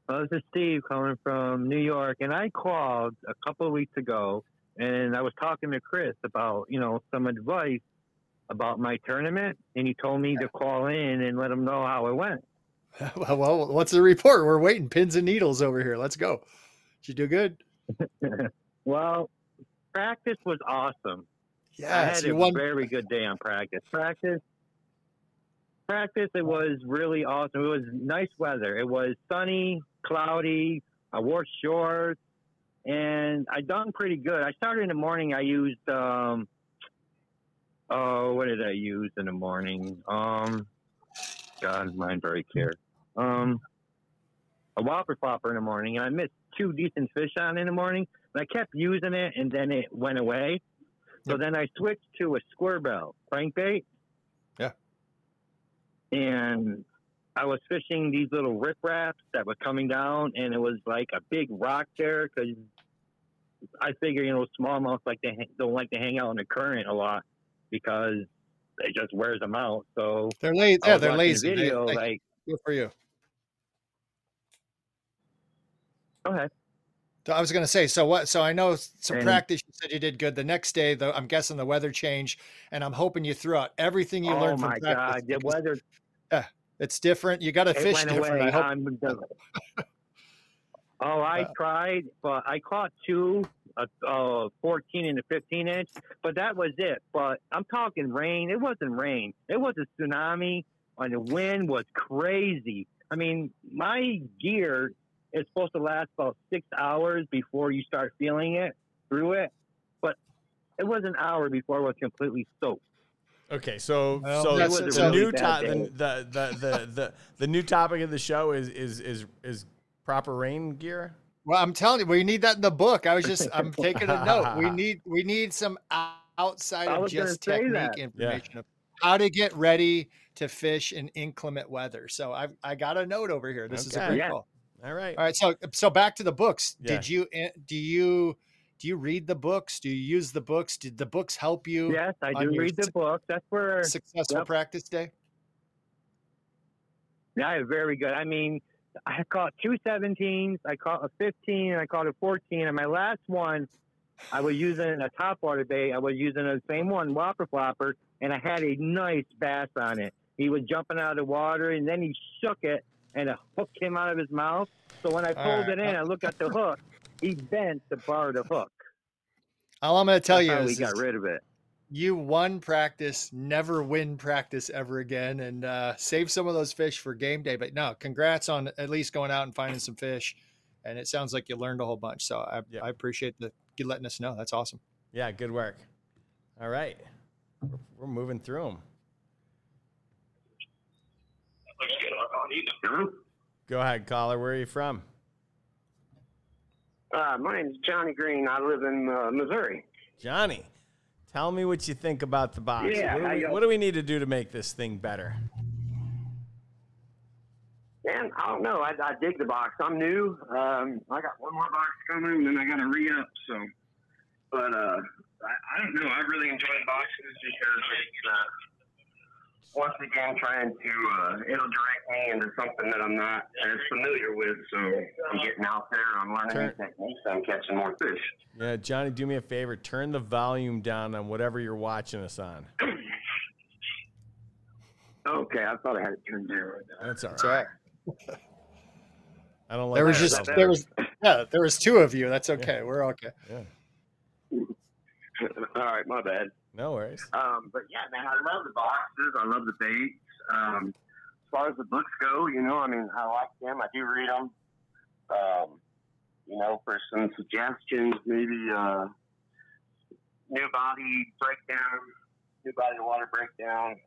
Well, this is Steve calling from New York, and I called a couple of weeks ago, and I was talking to Chris about, you know, some advice about my tournament, and he told me to call in and let him know how it went. Well, what's the report? We're waiting. Pins and needles over here. Let's go. Did you do good? Well, practice was awesome. Yeah, I had a very good day on practice. Practice, it was really awesome. It was nice weather. It was sunny, cloudy. I wore shorts, and I done pretty good. I started in the morning. I used, what did I use in the morning? God, mine very care. A whopper popper in the morning, and I missed two decent fish on in the morning. But I kept using it, and then it went away. So then I switched to a square bell crankbait. Yeah. And I was fishing these little riprap that were coming down, and it was like a big rock there because I figure, you know, smallmouth like they don't like to hang out in the current a lot because it just wears them out. So they're lazy. Yeah, they're lazy. Video, like, good for you. Go ahead. So I was going to say, so I know some practice, you said you did good the next day, though I'm guessing the weather changed, and I'm hoping you threw out everything you learned from practice. Oh my God, the weather. Yeah, it's different. You got to fish different. I hope. I tried, but I caught two, a 14 and a 15 inch, but that was it. But I'm talking rain. It wasn't rain. It was a tsunami, and the wind was crazy. I mean, my gear, it's supposed to last about 6 hours before you start feeling it through it, but it was an hour before it was completely soaked. Okay, the new topic of the show is proper rain gear. Well, I'm telling you, we need that in the book. I'm taking a note. We need some outside of just technique information of how to get ready to fish in inclement weather. So I got a note over here. This is a great call. All right. So back to the books. Yeah. Do you read the books? Do you use the books? Did the books help you? Yes, I do read the book. That's where successful practice day. Yeah, very good. I mean, I caught two 17s. I caught a 15. I caught a 14. And my last one, I was using a topwater bait. I was using the same one, whopper popper, and I had a nice bass on it. He was jumping out of the water, and then he shook it, and a hook came out of his mouth. So when I pulled it in, I looked at the hook. He bent to bar the hook. All I'm going to tell you is we got rid of it. You won practice, never win practice ever again, and save some of those fish for game day. But no, congrats on at least going out and finding some fish. And it sounds like you learned a whole bunch. So I appreciate you letting us know. That's awesome. Yeah, good work. All right. We're moving through them. Go ahead, caller. Where are you from? My name's Johnny Green. I live in Missouri. Johnny, tell me what you think about the box. Yeah, what do we need to do to make this thing better? Man, I don't know. I dig the box. I'm new. I got one more box coming, and then I got to re-up. So, but I don't know. I really enjoy the boxes because it's once again, trying to, it'll direct me into something that I'm not as familiar with. So I'm getting out there, I'm learning new techniques, I'm catching more fish. Yeah, Johnny, do me a favor. Turn the volume down on whatever you're watching us on. Okay, I thought I had it turned down right now. That's all right. That's all right. I don't like there was two of you. That's okay. Yeah. We're okay. Yeah. All right, my bad. No worries. But yeah, man, I love the boxes. I love the baits. As far as the books go, you know, I mean, I like them. I do read them. You know, for some suggestions, maybe new body water breakdown.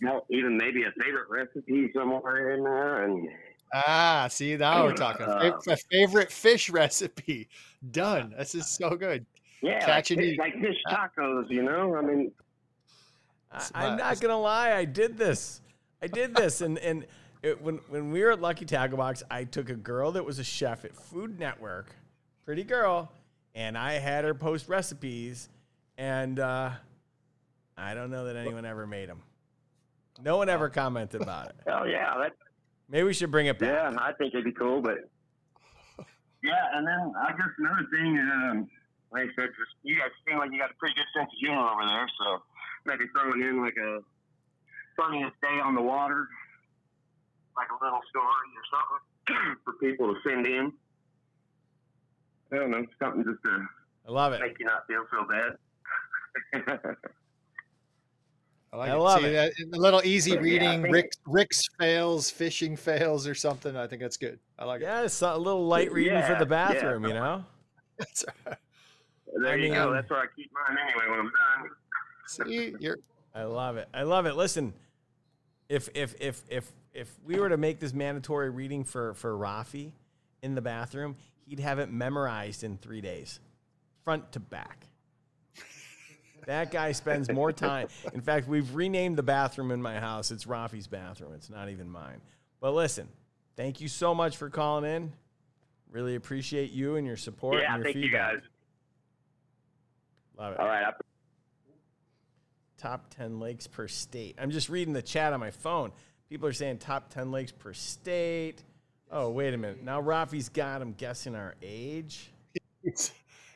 You know, even maybe a favorite recipe somewhere in there. And see, now we're talking. A favorite fish recipe. Done. This is so good. Yeah, like fish tacos, you know? I mean, I'm not going to lie. I did this. And when we were at Lucky Tackle Box, I took a girl that was a chef at Food Network, pretty girl, and I had her post recipes, and I don't know that anyone ever made them. No one ever commented about it. Oh, yeah. Maybe we should bring it back. Yeah, I think it'd be cool, but... Yeah, and then I guess another thing, like I said, just, you guys seem like you got a pretty good sense of humor over there, so maybe throwing in like a funniest day on the water, like a little story or something for people to send in. I don't know, something just to I love it. Make you not feel so bad. I love it. A little easy reading. Yeah, Rick's fails, fishing fails, or something. I think that's good. I like it. Yeah, it's a little light reading for the bathroom, you know? That's right. There you go. That's where I keep mine anyway when I'm done. See, I love it. I love it. Listen, if we were to make this mandatory reading for Raphie in the bathroom, he'd have it memorized in 3 days, front to back. That guy spends more time. In fact, we've renamed the bathroom in my house. It's Raphie's bathroom. It's not even mine. But listen, thank you so much for calling in. Really appreciate you and your support and your feedback. You guys. Love it. All right. Top 10 lakes per state. I'm just reading the chat on my phone. People are saying top 10 lakes per state. Oh, wait a minute. Now Raphie's got, I'm guessing, our age.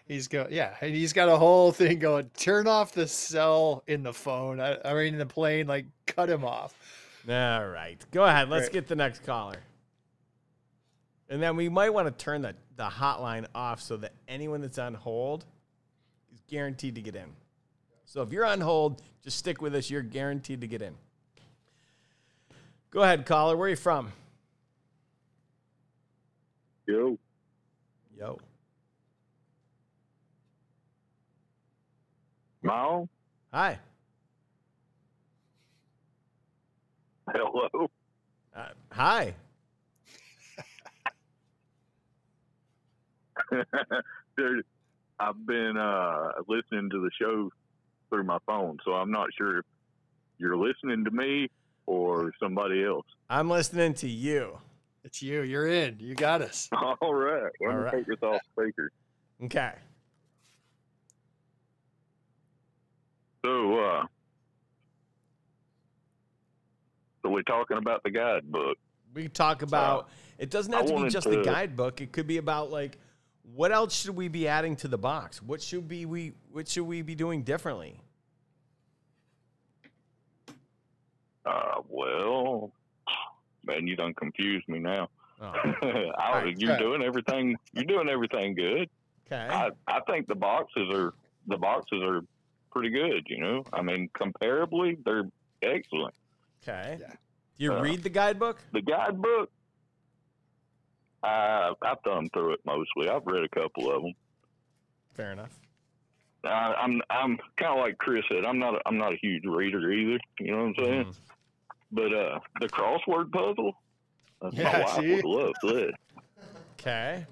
He's got a whole thing going. Turn off the cell in the phone. I mean, in the plane, like, cut him off. All right. Go ahead. Let's get the next caller. And then we might want to turn the hotline off so that anyone that's on hold is guaranteed to get in. So if you're on hold, just stick with us. You're guaranteed to get in. Go ahead, caller. Where are you from? Yo. Mo? Hi. Hello. Hi. Dude, I've been listening to the show through my phone, so I'm not sure if you're listening to me or somebody else. I'm listening to you. It's you. You're in. You got us. All right. Well, I'm going to take this off speaker. Okay. So, we're talking about the guidebook. We talk about, it doesn't have to be just the guidebook. It could be about, like, what else should we be adding to the box? What should we be doing differently? Well, man, you done confused me now. Oh. You're doing everything good. Okay. I think the boxes are pretty good, you know. I mean, comparably, they're excellent. Okay. Yeah. Do you read the guidebook? The guidebook? I thumbed through it mostly. I've read a couple of them. Fair enough. I'm kind of like Chris said. I'm not a huge reader either. You know what I'm saying? But the crossword puzzle, my wife would love that. Okay.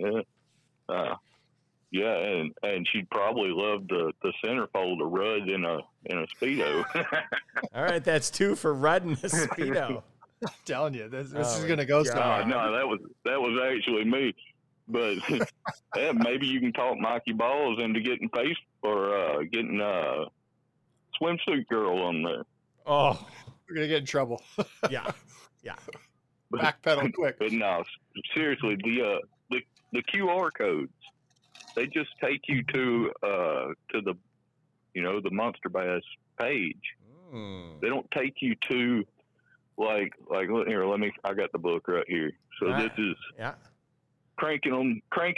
Yeah. Yeah, and she'd probably love the centerfold of Rudd in a Speedo. All right, that's two for Rudd in a Speedo. I'm telling you, this is gonna go somewhere. No, that was actually me. But maybe you can talk Mikey Balls into getting getting swimsuit girl on there. Oh, we're gonna get in trouble. yeah. Backpedal quick. But no, seriously, the QR codes. They just take you to the, you know, the Monster Bass page. Mm. They don't take you to like here. I got the book right here. So this is cranking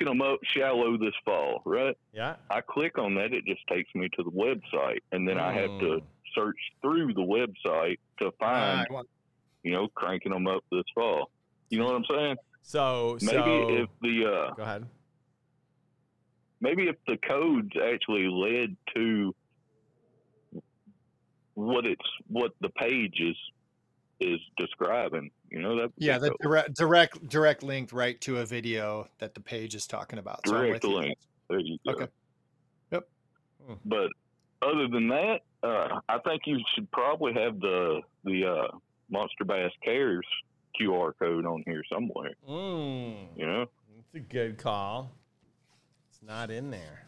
them up shallow this fall, right? Yeah. I click on that. It just takes me to the website, and then I have to search through the website to find, you know, cranking them up this fall. You know what I'm saying? So maybe if the go ahead. Maybe if the codes actually led to what the page is describing, you know, that the cool. direct link right to a video that the page is talking about. Direct link. There you go. Okay. Yep. But other than that, I think you should probably have the Monster Bass Cares QR code on here somewhere. You know? That's a good call. It's not in there.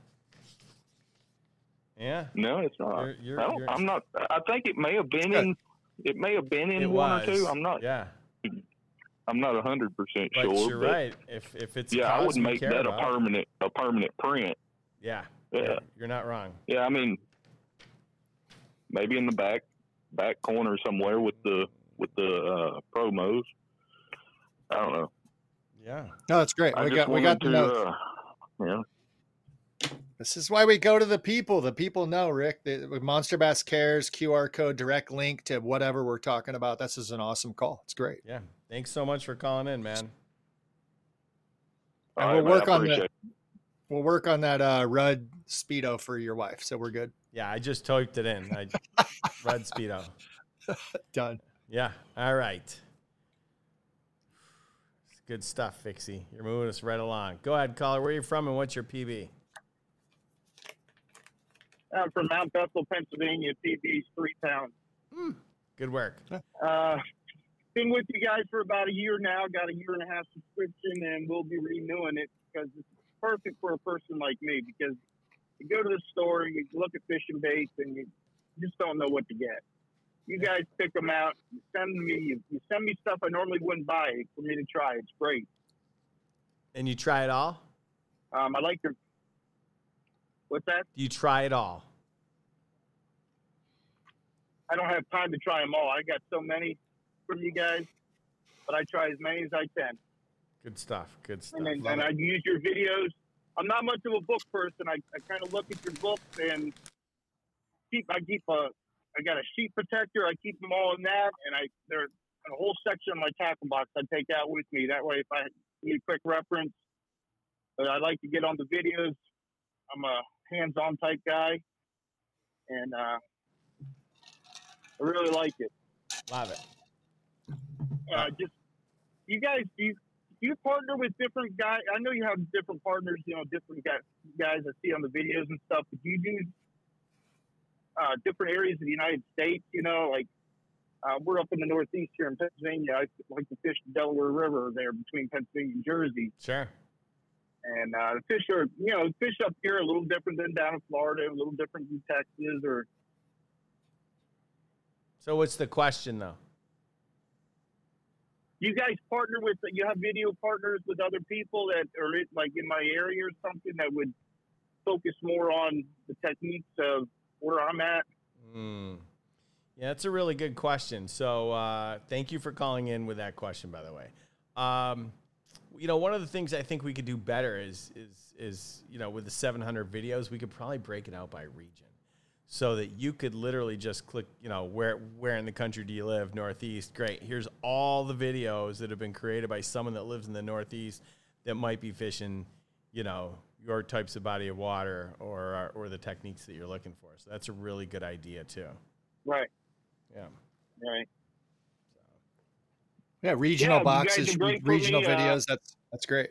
Yeah. No, it's not. I'm not. I think it may have been in. It may have been in one or two. I'm not. Yeah. I'm not 100% sure. But you're right. If it's I would make that a permanent print. Yeah. Yeah. You're not wrong. Yeah. I mean, maybe in the back corner somewhere with the promos. I don't know. Yeah. No, that's great. We got the notes. Yeah. This is why we go to the people. The people know, Rick. Monster Bass cares, QR code, direct link to whatever we're talking about. This is an awesome call. It's great. Yeah. Thanks so much for calling in, man. And we'll work on that Rudd Speedo for your wife, so we're good. Yeah, I just typed it in. Rudd Speedo. Done. Yeah. All right. It's good stuff, Fixie. You're moving us right along. Go ahead, caller. Where are you from and what's your PB? I'm from Mount Bethel, Pennsylvania, PB's 3 pounds. Good work. Been with you guys for about a year now, got a 1.5 year subscription, and we'll be renewing it because it's perfect for a person like me because you go to the store, and you look at fishing baits, and you just don't know what to get. You guys pick them out. You send me stuff I normally wouldn't buy for me to try. It's great. And you try it all? I like your... What's that? You try it all. I don't have time to try them all. I got so many from you guys, but I try as many as I can. Good stuff. And I use your videos. I'm not much of a book person. I kind of look at your books and I got a sheet protector. I keep them all in that, and there's a whole section of my tackle box I take out with me. That way, if I need a quick reference, but I like to get on the videos. I'm a hands-on type guy, and I really like it. Love it. Just you guys, do you partner with different guys? I know you have different partners, you know, different guys I see on the videos and stuff. But do you do different areas of the United States? You know, like we're up in the Northeast here in Pennsylvania. I like to fish the Delaware River there between Pennsylvania and Jersey. Sure. And the fish are, you know, fish up here are a little different than down in Florida, a little different than Texas. Or so, what's the question though? You guys partner with? You have video partners with other people that are like in my area or something that would focus more on the techniques of where I'm at. Yeah, that's a really good question. So, thank you for calling in with that question, by the way. You know, one of the things I think we could do better is you know, with the 700 videos, we could probably break it out by region so that you could literally just click, you know, where in the country do you live? Northeast. Great. Here's all the videos that have been created by someone that lives in the Northeast that might be fishing, you know, your types of body of water or the techniques that you're looking for. So that's a really good idea too. Right. Yeah. Right. Yeah, regional boxes, regional videos. That's great.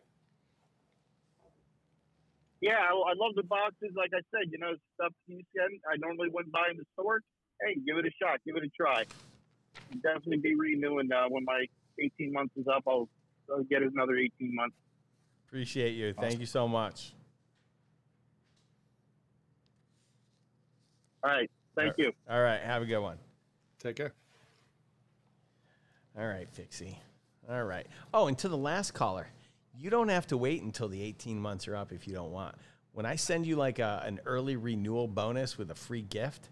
Yeah, I love the boxes. Like I said, you know, stuff you send I normally wouldn't buy in the store. Hey, give it a shot, give it a try. I'll definitely be renewing when my 18 months is up. I'll get another 18 months. Appreciate you. Awesome. Thank you so much. All right. Thank you. All right. Have a good one. Take care. All right, Fixie. All right. Oh, and to the last caller, you don't have to wait until the 18 months are up if you don't want. When I send you like an early renewal bonus with a free gift,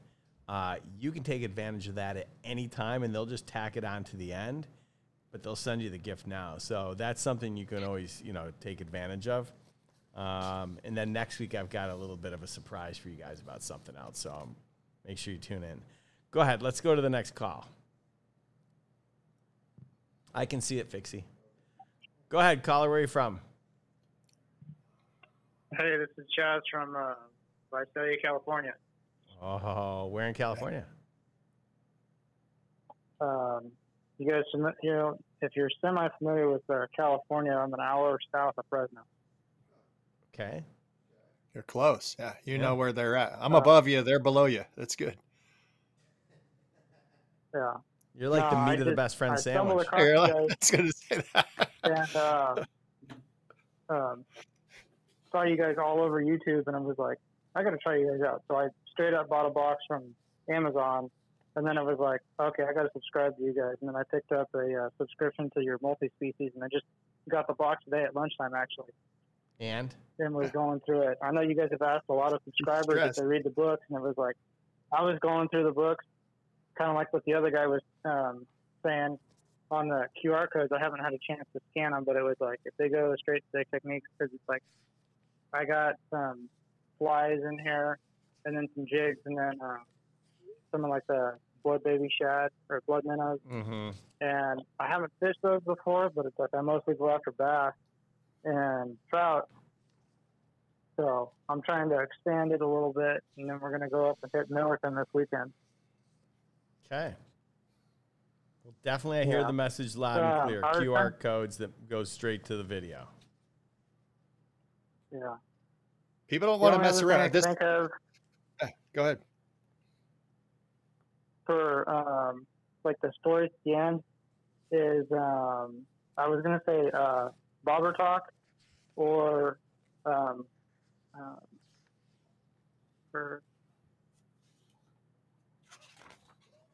you can take advantage of that at any time, and they'll just tack it on to the end, but they'll send you the gift now. So that's something you can always, you know, take advantage of. And then next week I've got a little bit of a surprise for you guys about something else, so make sure you tune in. Go ahead. Let's go to the next call. I can see it, Fixie. Go ahead, caller. Where are you from? Hey, this is Chaz from Visalia, California. Oh, where in California? You guys, you know, if you're semi-familiar with California, I'm an hour south of Fresno. Okay. You're close. Yeah, you know where they're at. I'm above you. They're below you. That's good. Yeah. You're like the meat of the best friend sandwich. You're like, I was going to say that. And saw you guys all over YouTube, and I was like, I got to try you guys out. So I straight up bought a box from Amazon, and then I was like, okay, I got to subscribe to you guys. And then I picked up a subscription to your multi-species, and I just got the box today at lunchtime, actually. And was going through it. I know you guys have asked a lot of subscribers if they read the books, and it was like, I was going through the books, kind of like what the other guy was saying on the QR codes. I haven't had a chance to scan them, but it was like, if they go straight to the techniques, because it's like, I got some flies in here, and then some jigs, and then something like the blood baby shad or blood minnows. Mm-hmm. And I haven't fished those before, but it's like I mostly go after bass and trout. So I'm trying to expand it a little bit, and then we're going to go up and hit Northam this weekend. Okay. Well, definitely I hear the message loud and clear. QR codes that go straight to the video. Yeah. People don't want to mess around. Go ahead. For like the story at the end is I was going to say bobber talk or I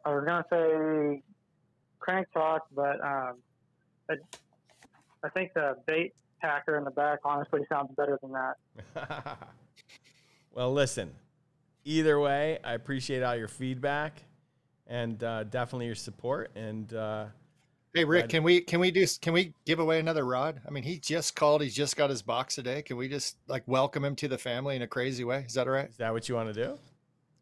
was going to say crank talk, but I think the bait packer in the back honestly sounds better than that. Well, listen, either way, I appreciate all your feedback and definitely your support. And hey, Rick, can we give away another rod? I mean, he just called. He's just got his box today. Can we just like welcome him to the family in a crazy way? Is that all right? Is that what you want to do?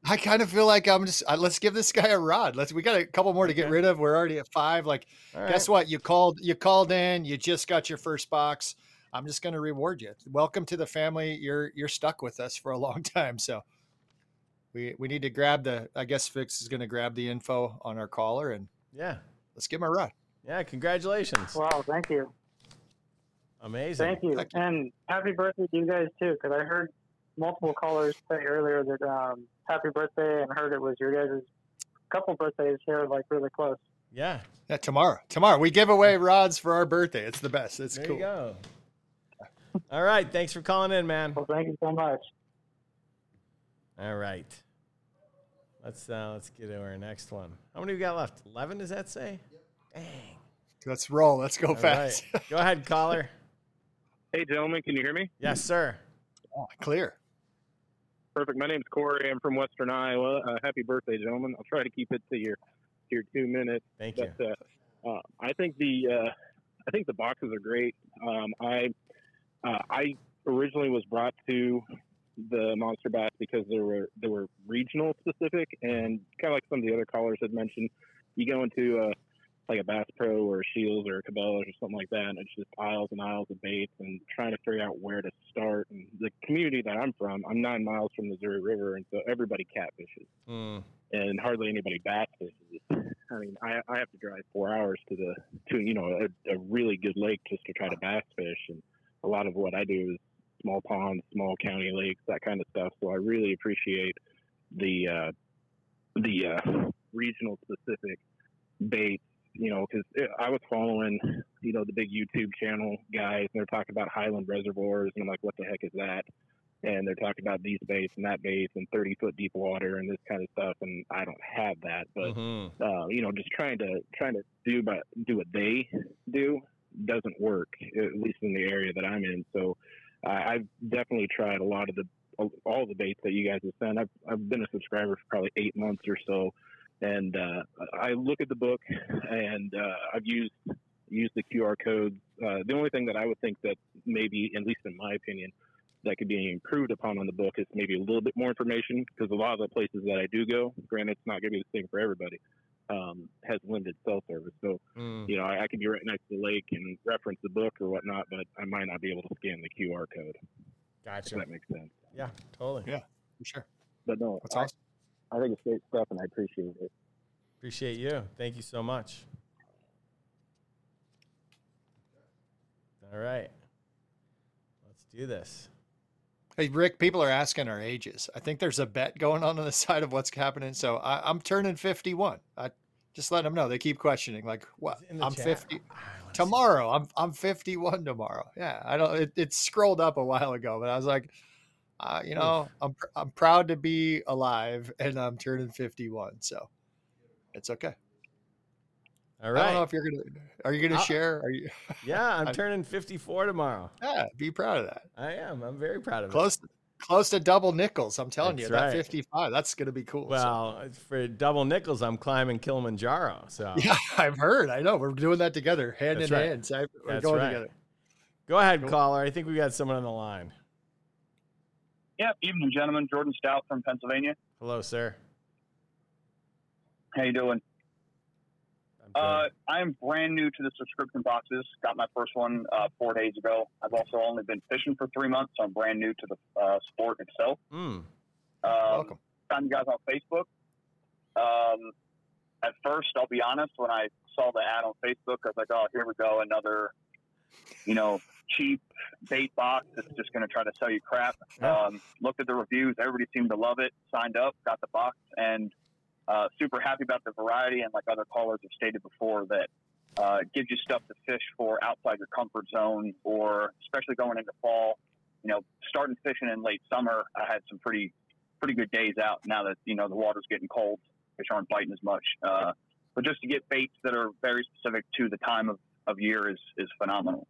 I kind of feel like I'm just, let's give this guy a rod. We got a couple more to get rid of. We're already at 5. Like, right. Guess what? You called in, you just got your first box. I'm just going to reward you. Welcome to the family. You're stuck with us for a long time. So we need to grab I guess Fix is going to grab the info on our caller and let's give him a rod. Yeah. Congratulations. Wow. Thank you. Amazing. Thank you. And happy birthday to you guys too. Cause I heard multiple callers say earlier that, happy birthday, and heard it was your guys' couple birthdays here, like really close. Yeah, tomorrow we give away rods for our birthday. It's the best. It's there cool. There you go. All right, thanks for calling in, man. Well, thank you so much. All right, let's get to our next one. How many we got left? 11? Does that say? Yep. Dang. Let's roll. Let's go all fast. Right. Go ahead, caller. Hey, gentlemen, can you hear me? Yes, sir. Oh, clear. Perfect. My name's Corey. I'm from Western Iowa. Happy birthday, gentlemen. I'll try to keep it to your 2 minutes. Thank you. But, I think the boxes are great. I originally was brought to the Monster Bass because there were regional specific, and kind of like some of the other callers had mentioned, you go into like a Bass Pro or a Shields or a Cabela's or something like that, and it's just aisles and aisles of baits and trying to figure out where to start. And the community that I'm from, I'm 9 miles from the Missouri River, and so everybody catfishes. And hardly anybody bass fishes. I mean, I have to drive 4 hours to a really good lake just to try to bass fish. And a lot of what I do is small ponds, small county lakes, that kind of stuff. So I really appreciate the regional specific baits. You know, because I was following, you know, the big YouTube channel guys, and they're talking about Highland reservoirs, and I'm like, what the heck is that? And they're talking about these baits and that baits and 30-foot deep water and this kind of stuff, and I don't have that. But you know, just trying to do what they do doesn't work, at least in the area that I'm in. So I've definitely tried a lot of all the baits that you guys have sent. I've been a subscriber for probably 8 months or so. And I look at the book, and I've used the QR codes. The only thing that I would think that maybe, at least in my opinion, that could be improved upon on the book is maybe a little bit more information, because a lot of the places that I do go, granted it's not going to be the same for everybody, has limited cell service. So, you know, I could be right next to the lake and reference the book or whatnot, but I might not be able to scan the QR code. Gotcha. If that makes sense. Yeah, totally. Yeah, for sure. But no, that's awesome. I think it's great stuff, and I appreciate it. Appreciate you. Thank you so much. All right. Let's do this. Hey, Rick, people are asking our ages. I think there's a bet going on the side of what's happening. So I'm turning 51. I Just let them know. They keep questioning, like, what? I'm chat. 50 tomorrow. I'm 51 tomorrow. Yeah, I don't. It scrolled up a while ago, but I was like, you know, I'm proud to be alive, and I'm turning 51, so it's okay. All right. I don't know if you're gonna. Are you gonna share? Are you? Yeah, I'm turning 54 tomorrow. Yeah, be proud of that. I am. I'm very proud of it. Close to double nickels, I'm telling you. That 55, that's going to be cool. Well, so. For double nickels, I'm climbing Kilimanjaro. So yeah, I've heard. I know. We're doing that together, hand that's in right. hand. So we're that's going right. together. Go ahead, cool. caller. I think we got someone on the line. Yeah, evening, gentlemen. Jordan Stout from Pennsylvania. Hello, sir. How you doing? I'm brand new to the subscription boxes. Got my first one 4 days ago. I've also only been fishing for 3 months, so I'm brand new to the sport itself. Welcome. Found you guys on Facebook. At first, I'll be honest, when I saw the ad on Facebook, I was like, oh, here we go, another, you know, cheap bait box that's just going to try to sell you crap. Looked at the reviews. Everybody seemed to love it. Signed up, got the box, and... super happy about the variety, and like other callers have stated before, that it gives you stuff to fish for outside your comfort zone, or especially going into fall. You know, starting fishing in late summer, I had some pretty good days out. Now that, you know, the water's getting cold, fish aren't biting as much. But just to get baits that are very specific to the time of year is phenomenal.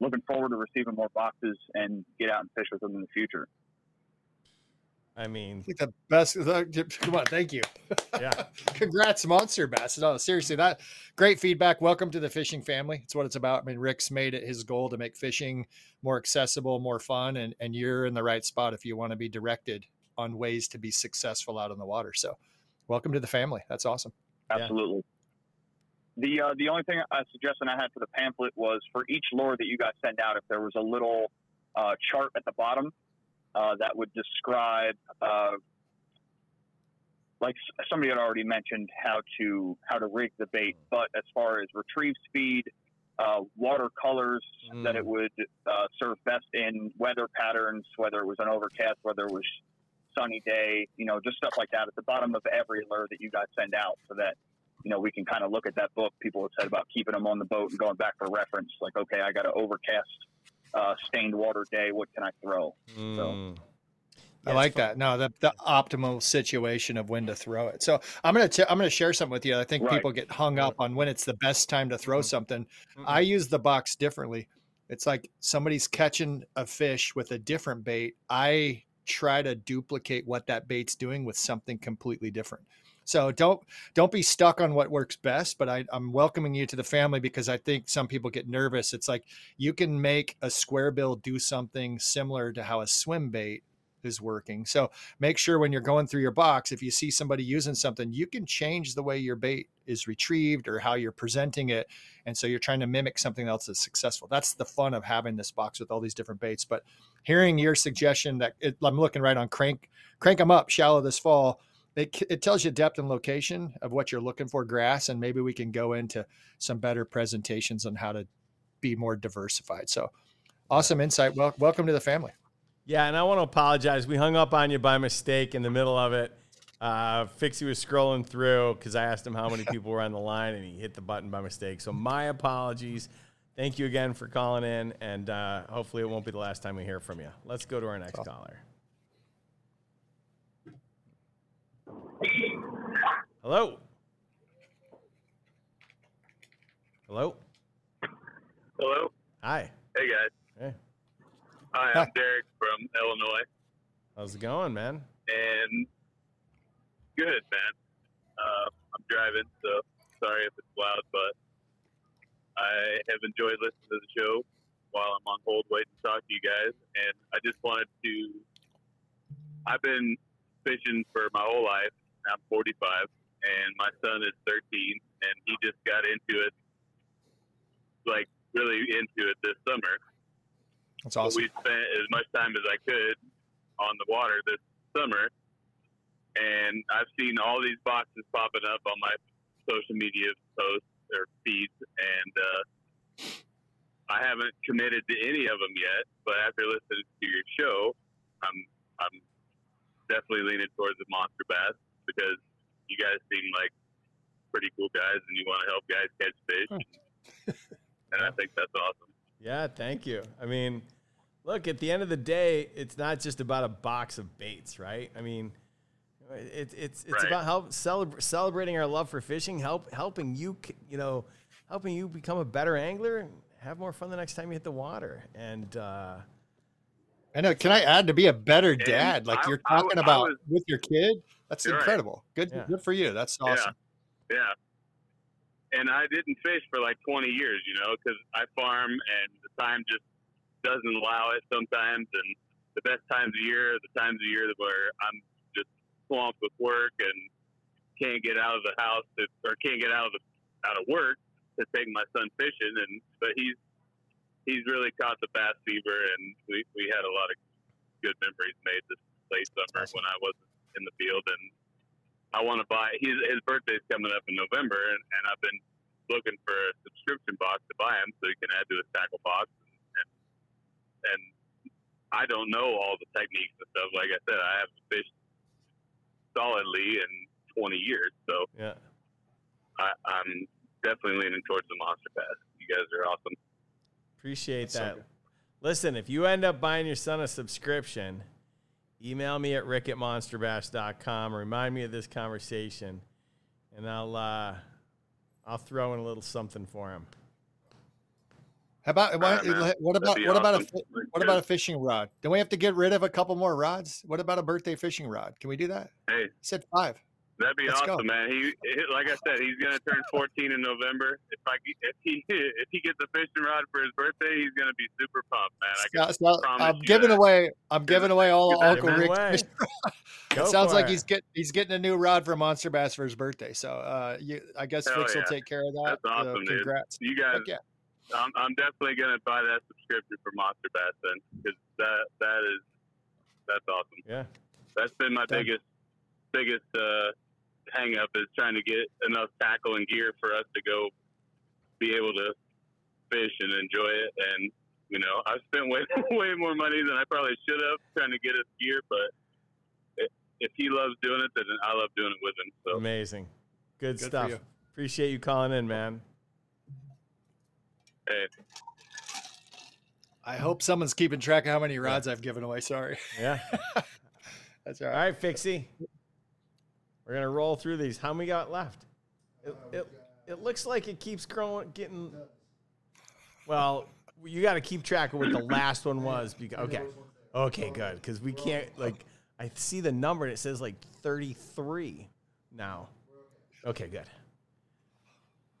Looking forward to receiving more boxes and get out and fish with them in the future. I mean, I think the best. Come on, thank you. Yeah, congrats, Monster Bass. No, seriously, that great feedback. Welcome to the fishing family. It's what it's about. I mean, Rick's made it his goal to make fishing more accessible, more fun, and you're in the right spot if you want to be directed on ways to be successful out on the water. So, welcome to the family. That's awesome. Absolutely. Yeah. The only thing I suggested I had for the pamphlet was, for each lure that you guys send out, if there was a little chart at the bottom. That would describe, like somebody had already mentioned, how to rig the bait. But as far as retrieve speed, watercolors that it would serve best in, weather patterns, whether it was an overcast, whether it was sunny day, you know, just stuff like that at the bottom of every lure that you guys send out, so that, you know, we can kind of look at that book people have said about keeping them on the boat and going back for reference. Like, okay, I got to overcast. Stained water day, what can I throw? So I like that. No, the optimal situation of when to throw it. So I'm gonna share something with you. I think people get hung up on when it's the best time to throw something. I use the box differently. It's like somebody's catching a fish with a different bait. I try to duplicate what that bait's doing with something completely different. So don't be stuck on what works best, but I'm welcoming you to the family, because I think some people get nervous. It's like, you can make a square bill do something similar to how a swim bait is working. So make sure when you're going through your box, if you see somebody using something, you can change the way your bait is retrieved or how you're presenting it. And so you're trying to mimic something else that's successful. That's the fun of having this box with all these different baits. But hearing your suggestion that I'm looking right on crank them up shallow this fall. It tells you depth and location of what you're looking for, grass, and maybe we can go into some better presentations on how to be more diversified. So awesome insight. Well, welcome to the family. Yeah, and I want to apologize. We hung up on you by mistake in the middle of it. Fixie was scrolling through because I asked him how many people were on the line, and he hit the button by mistake. So my apologies. Thank you again for calling in, and hopefully it won't be the last time we hear from you. Let's go to our next caller. Hello. Hi. Hey, guys. Hey. Hi, I'm Derek from Illinois. How's it going, man? And good, man. I'm driving, so sorry if it's loud, but I have enjoyed listening to the show while I'm on hold waiting to talk to you guys. And I just wanted to... I've been fishing for my whole life. I'm 45, and my son is 13, and he just got into it, like really into it this summer. That's awesome. So we spent as much time as I could on the water this summer, and I've seen all these boxes popping up on my social media posts or feeds, and I haven't committed to any of them yet, but after listening to your show, I'm definitely leaning towards the Monster Bass, because you guys seem like pretty guys and you want to help guys catch fish. And I think that's awesome. Yeah, thank you. I mean, look, at the end of the day, it's not just about a box of baits, right? I mean, it's right. About celebrating our love for fishing, helping you, helping you become a better angler and have more fun the next time you hit the water. And I know. Can I add to be a better dad? Like you're talking about with your kid. That's incredible. Right. Good for you. That's awesome. Yeah. And I didn't fish for like 20 years, because I farm and the time just doesn't allow it sometimes. And the best times of year, are the times of year where I'm just swamped with work and can't get out of the house or can't get out of work to take my son fishing. But he's really caught the bass fever, and we had a lot of good memories made this late summer when I wasn't in the field. And I want to buy, his birthday's coming up in November, and I've been looking for a subscription box to buy him so he can add to his tackle box. And I don't know all the techniques and stuff. Like I said, I haven't fished solidly in 20 years. So yeah, I'm definitely leaning towards the Monster Bass. You guys are awesome. Appreciate that. So listen, if you end up buying your son a subscription, email me at rick@monsterbass.com. Remind me of this conversation, and I'll throw in a little something for him. How about what about a fishing rod? Don't we have to get rid of a couple more rods? What about a birthday fishing rod? Can we do that? Hey, I said 5. That'd be awesome, man. Like I said, he's gonna turn 14 in November. If he gets a fishing rod for his birthday, he's gonna be super pumped, man. I'm giving away all Uncle Rick's fishing rods. It sounds like he's getting a new rod for Monster Bass for his birthday. So I guess Fix will take care of that. That's awesome, congrats. Dude. You guys, I'm definitely gonna buy that subscription for Monster Bass then, because that's awesome. Yeah, that's been my biggest hang up is trying to get enough tackle and gear for us to go be able to fish and enjoy it. And I've spent way more money than I probably should have trying to get us gear, but if he loves doing it, then I love doing it with him. So amazing. Good stuff. You. Appreciate you calling in, man. Hey, I hope someone's keeping track of how many rods I've given away. Sorry. Yeah. That's all right. All right, Fixie, we're going to roll through these. How many got left? It looks like it keeps growing, getting... Well, you got to keep track of what the last one was. Okay, good. Because we can't, I see the number and it says, 33 now. Okay, good.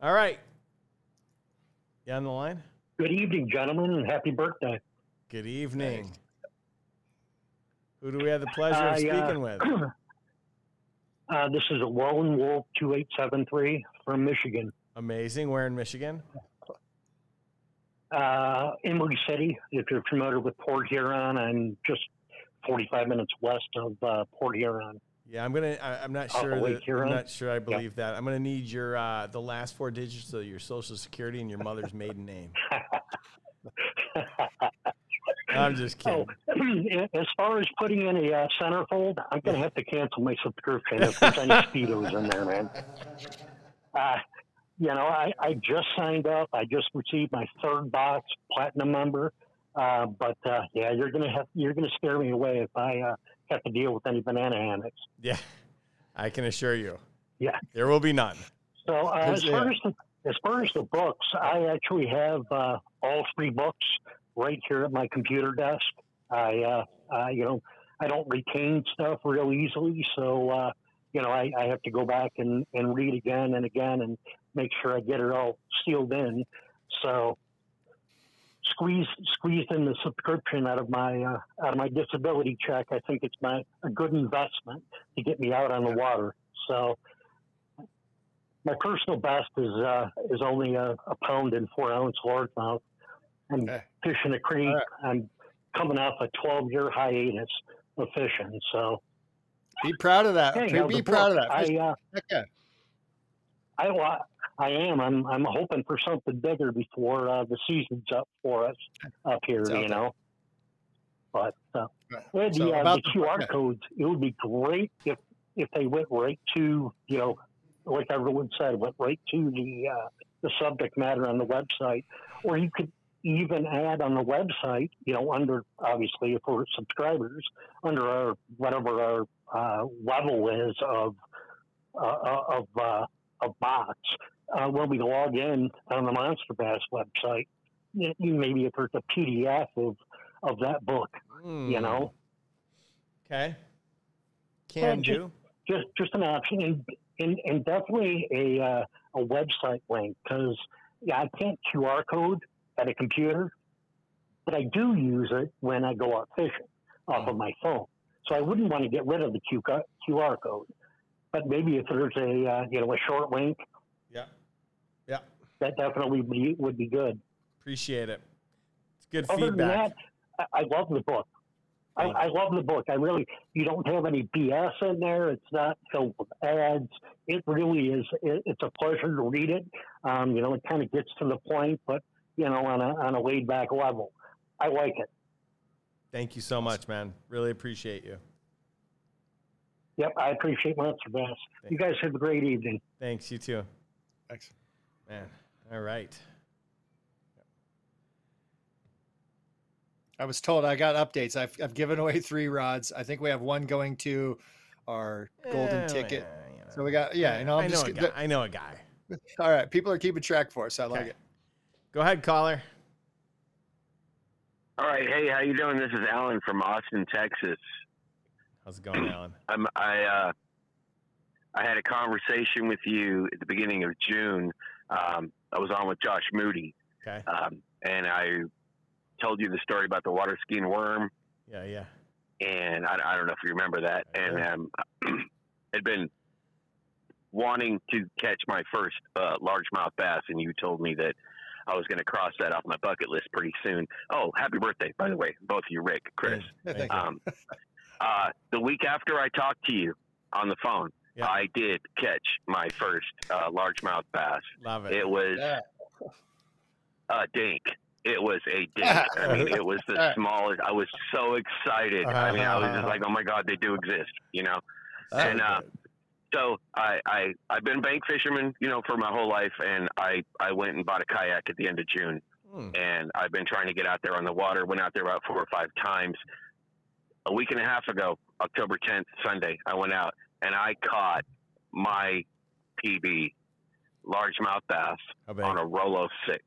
All right. You on the line? Good evening, gentlemen, and happy birthday. Good evening. Thanks. Who do we have the pleasure of speaking with? This is a Lone Wolf 2873 from Michigan. Amazing. Where in Michigan? Inwood City. If you're familiar with Port Huron, I'm just 45 minutes west of Port Huron. Yeah, I'm not sure. I'm not sure I believe that. I'm gonna need your the last 4 digits of your Social Security and your mother's maiden name. I'm just kidding. As far as putting in a centerfold, I'm going to have to cancel my subscription if there's any speedos in there, man. I just signed up. I just received my 3rd box, platinum member. But you're going to scare me away if I have to deal with any banana hammocks. Yeah, I can assure you. Yeah, there will be none. So as far as the books, I actually have all 3 books right here at my computer desk. I don't retain stuff real easily. So, I have to go back and read again and again and make sure I get it all sealed in. So squeezed in the subscription out of my disability check. I think it's a good investment to get me out on the water. So my personal best is only a pound and 4 ounce largemouth. I'm fishing a creek. Right. I'm coming off a 12-year hiatus of fishing. So be proud of that. Be proud of that. I am. I'm hoping for something bigger before the season's up for us up here. But the QR codes, it would be great if they went right to like everyone said, went right to the subject matter on the website. Or you could even add on the website, you know, under, obviously, if we're subscribers, under our, whatever our level is of bots, when we log in on the Monster Bass website, maybe if there's a PDF of that book, you know? Okay. Can do. Just an option, and definitely a website link, because I can't QR code at a computer, but I do use it when I go out fishing off of my phone. So I wouldn't want to get rid of the QR code, but maybe if there's a short link, yeah, that definitely would be good. Appreciate it. It's good feedback. Than that, I love the book. I love the book. I really, you don't have any BS in there. It's not filled with ads. It really is. It's a pleasure to read it. It kind of gets to the point, but on a laid back level. I like it. Thank you so much, man. Really appreciate you. Yep. I appreciate Monster Bass. Thanks. You guys have a great evening. Thanks. You too. Thanks, man. All right. I was told I got updates. I've given away 3 rods. I think we have one going to our golden ticket. Yeah. So we got I know a guy. All right, people are keeping track for us. So I like it. Go ahead, caller. All right, hey, how you doing? This is Alan from Austin, Texas. How's it going, Alan? I had a conversation with you at the beginning of June. I was on with Josh Moody. Okay. And I told you the story about the water skiing worm. Yeah. And I don't know if you remember that. And I'd been wanting to catch my first largemouth bass, and you told me that I was going to cross that off my bucket list pretty soon. Oh, happy birthday, by the way, both of you, Rick, Chris. Thank you. The week after I talked to you on the phone, I did catch my first largemouth bass. Love it. It was dink. It was a dink. I mean, it was the smallest. I was so excited. I mean, I was just like, oh my God, they do exist, you know? And so I've been bank fisherman, for my whole life. And I went and bought a kayak at the end of June. And I've been trying to get out there on the water. Went out there about 4 or 5 times. A week and a half ago, October 10th, Sunday, I went out and I caught my PB largemouth bass on a Rolo 6.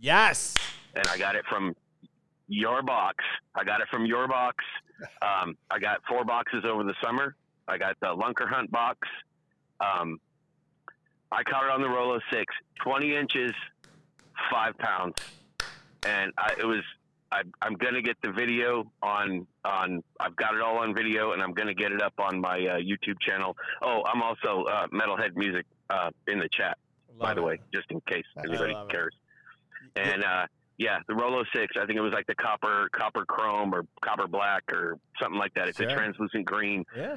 Yes. And I got it from your box. I got 4 boxes over the summer. I got the Lunker Hunt box. I caught it on the Rolo 6, 20 inches, 5 pounds. And I'm going to get the video on. I've got it all on video, and I'm going to get it up on my YouTube channel. Oh, I'm also Metalhead Music in the chat, by the way, just in case anybody cares. And, the Rolo 6, I think it was like the copper chrome or copper black or something like that. It's a translucent green. Yeah.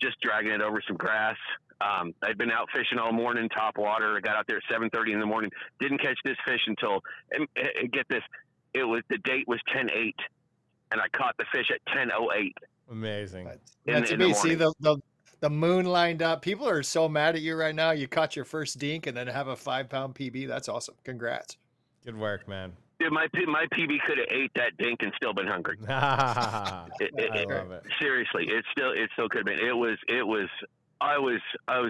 Just dragging it over some grass. I'd been out fishing all morning, top water. I got out there at 7:30 in the morning. Didn't catch this fish until, and get this, the date was 10/8, and I caught the fish at 10:08. Amazing. That's amazing. See, the moon lined up. People are so mad at you right now. You caught your first dink and then have a 5-pound PB. That's awesome. Congrats. Good work, man. Dude, my PB could have ate that dink and still been hungry. I love it. Seriously, it still could have been. I was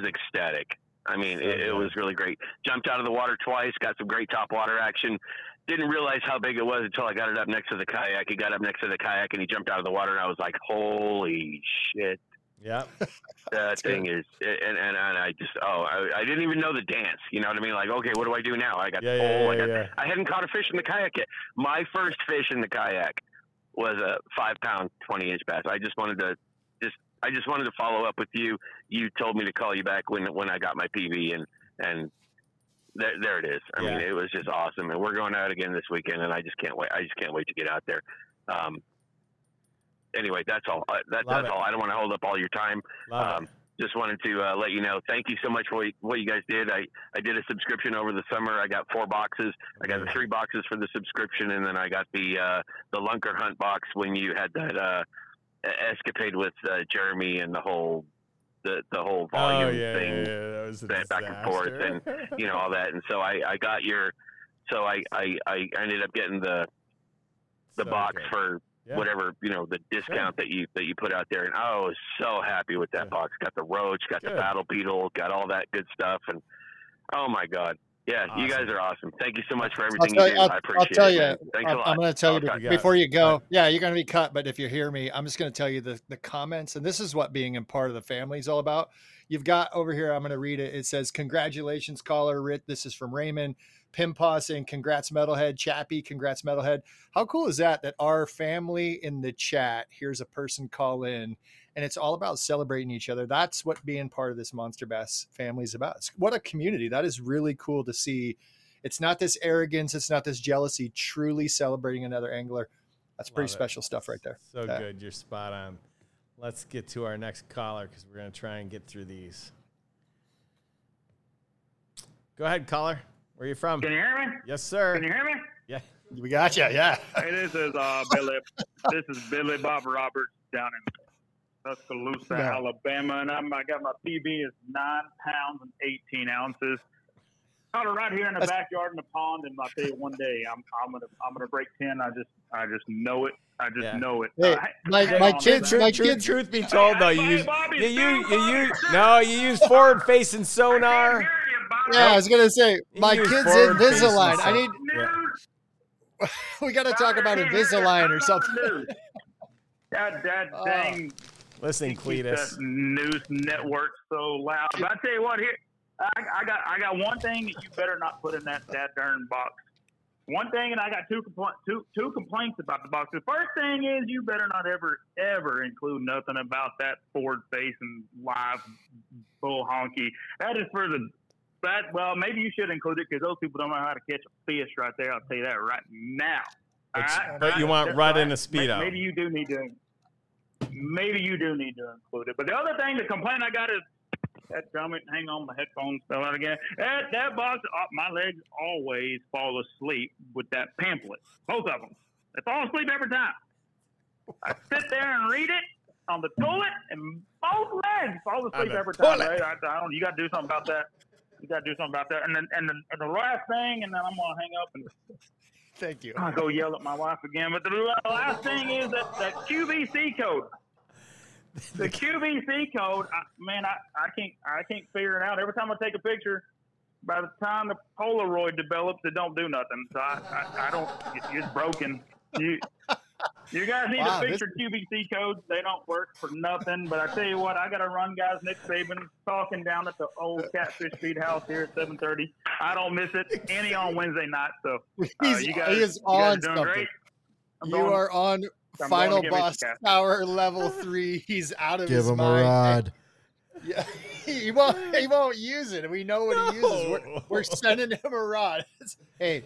ecstatic. I mean, it was really great. Jumped out of the water twice, got some great top water action. Didn't realize how big it was until I got it up next to the kayak. He got up next to the kayak and he jumped out of the water, and I was like, "Holy shit!" Yeah, that thing is, and I just I didn't even know the dance. You know what I mean? Like, okay, what do I do now? I got I hadn't caught a fish in the kayak yet. My first fish in the kayak was a 5-pound, 20-inch bass. I just wanted to follow up with you. You told me to call you back when I got my PB, and there it is. I mean, it was just awesome, and we're going out again this weekend, and I just can't wait. I just can't wait to get out there. Anyway, that's all. That's all. I don't want to hold up all your time. Just wanted to let you know. Thank you so much for what you guys did. I did a subscription over the summer. I got 4 boxes. I got the 3 boxes for the subscription, and then I got the Lunker Hunt box when you had that escapade with Jeremy and the whole the whole volume thing, that was back and forth, and you know all that. And so I ended up getting the box for whatever, you know, the discount that you put out there. And I was so happy with that box. Got the roach, got the paddle beetle, got all that good stuff. And oh my God. Yeah, awesome. You guys are awesome. Thank you so much for everything you do. I appreciate it. I'll tell you. It, thanks a lot. I'm going to tell you before you go. Yeah, you're going to be cut, but if you hear me, I'm just going to tell you the comments. And this is what being in part of the family is all about. You've got over here, I'm going to read it. It says, congratulations, caller Rick. This is from Raymond. Pimpaw saying, congrats, Metalhead. Chappie, congrats, Metalhead. How cool is that our family in the chat, here's a person call in. And it's all about celebrating each other. That's what being part of this Monster Bass family is about. What a community. That is really cool to see. It's not this arrogance. It's not this jealousy. Truly celebrating another angler. That's pretty special stuff right there. So good. You're spot on. Let's get to our next caller because we're going to try and get through these. Go ahead, caller. Where are you from? Can you hear me? Yes, sir. Can you hear me? Yeah. We got you. Yeah. Hey, this is Billy. This is Billy Bob Roberts down in Tuscaloosa, Alabama, and I got my PB is 9 pounds and 18 ounces. Caught it right here in the backyard in the pond, and I tell you, one day I'm gonna break 10. I just know it. I just know it. Hey, my kids. Truth be told, though, you use forward facing sonar. Yeah, I was gonna say my kids Invisalign. I need. Yeah. We gotta talk about Invisalign or something. That dang. Listen, Cletus. News network so loud. But I tell you what, here I got one thing that you better not put in that darn box. One thing, and I got two complaints about the box. The first thing is you better not ever include nothing about that forward face and live bull honky. That is for maybe you should include it because those people don't know how to catch a fish right there. I'll tell you that right now. All right? But you want right in a speedo. Maybe you do need to. Maybe you do need to include it. But the other thing, the complaint I got is that dummy. Hang on, my headphones fell out again. That box, my legs always fall asleep with that pamphlet. Both of them. They fall asleep every time. I sit there and read it on the toilet, and both legs fall asleep every time. Right? I don't. You got to do something about that. You got to do something about that. And then, and the last thing, and then I'm gonna hang up and. Thank you. I'll go yell at my wife again. But the last thing is that QVC code. The QVC code, I can't figure it out. Every time I take a picture, by the time the Polaroid develops, it don't do nothing. So I don't. It's broken. You guys need to fix your QVC codes. They don't work for nothing. But I tell you what, I got to run, guys. Nick Saban talking down at the old Catfish Feed House here at 7:30. I don't miss it any on Wednesday night. So you guys are doing great. Final Boss Tower level 3. He's out of his mind. Give him a rod. Yeah, he won't use it. We know what he uses. We're sending him a rod. Hey,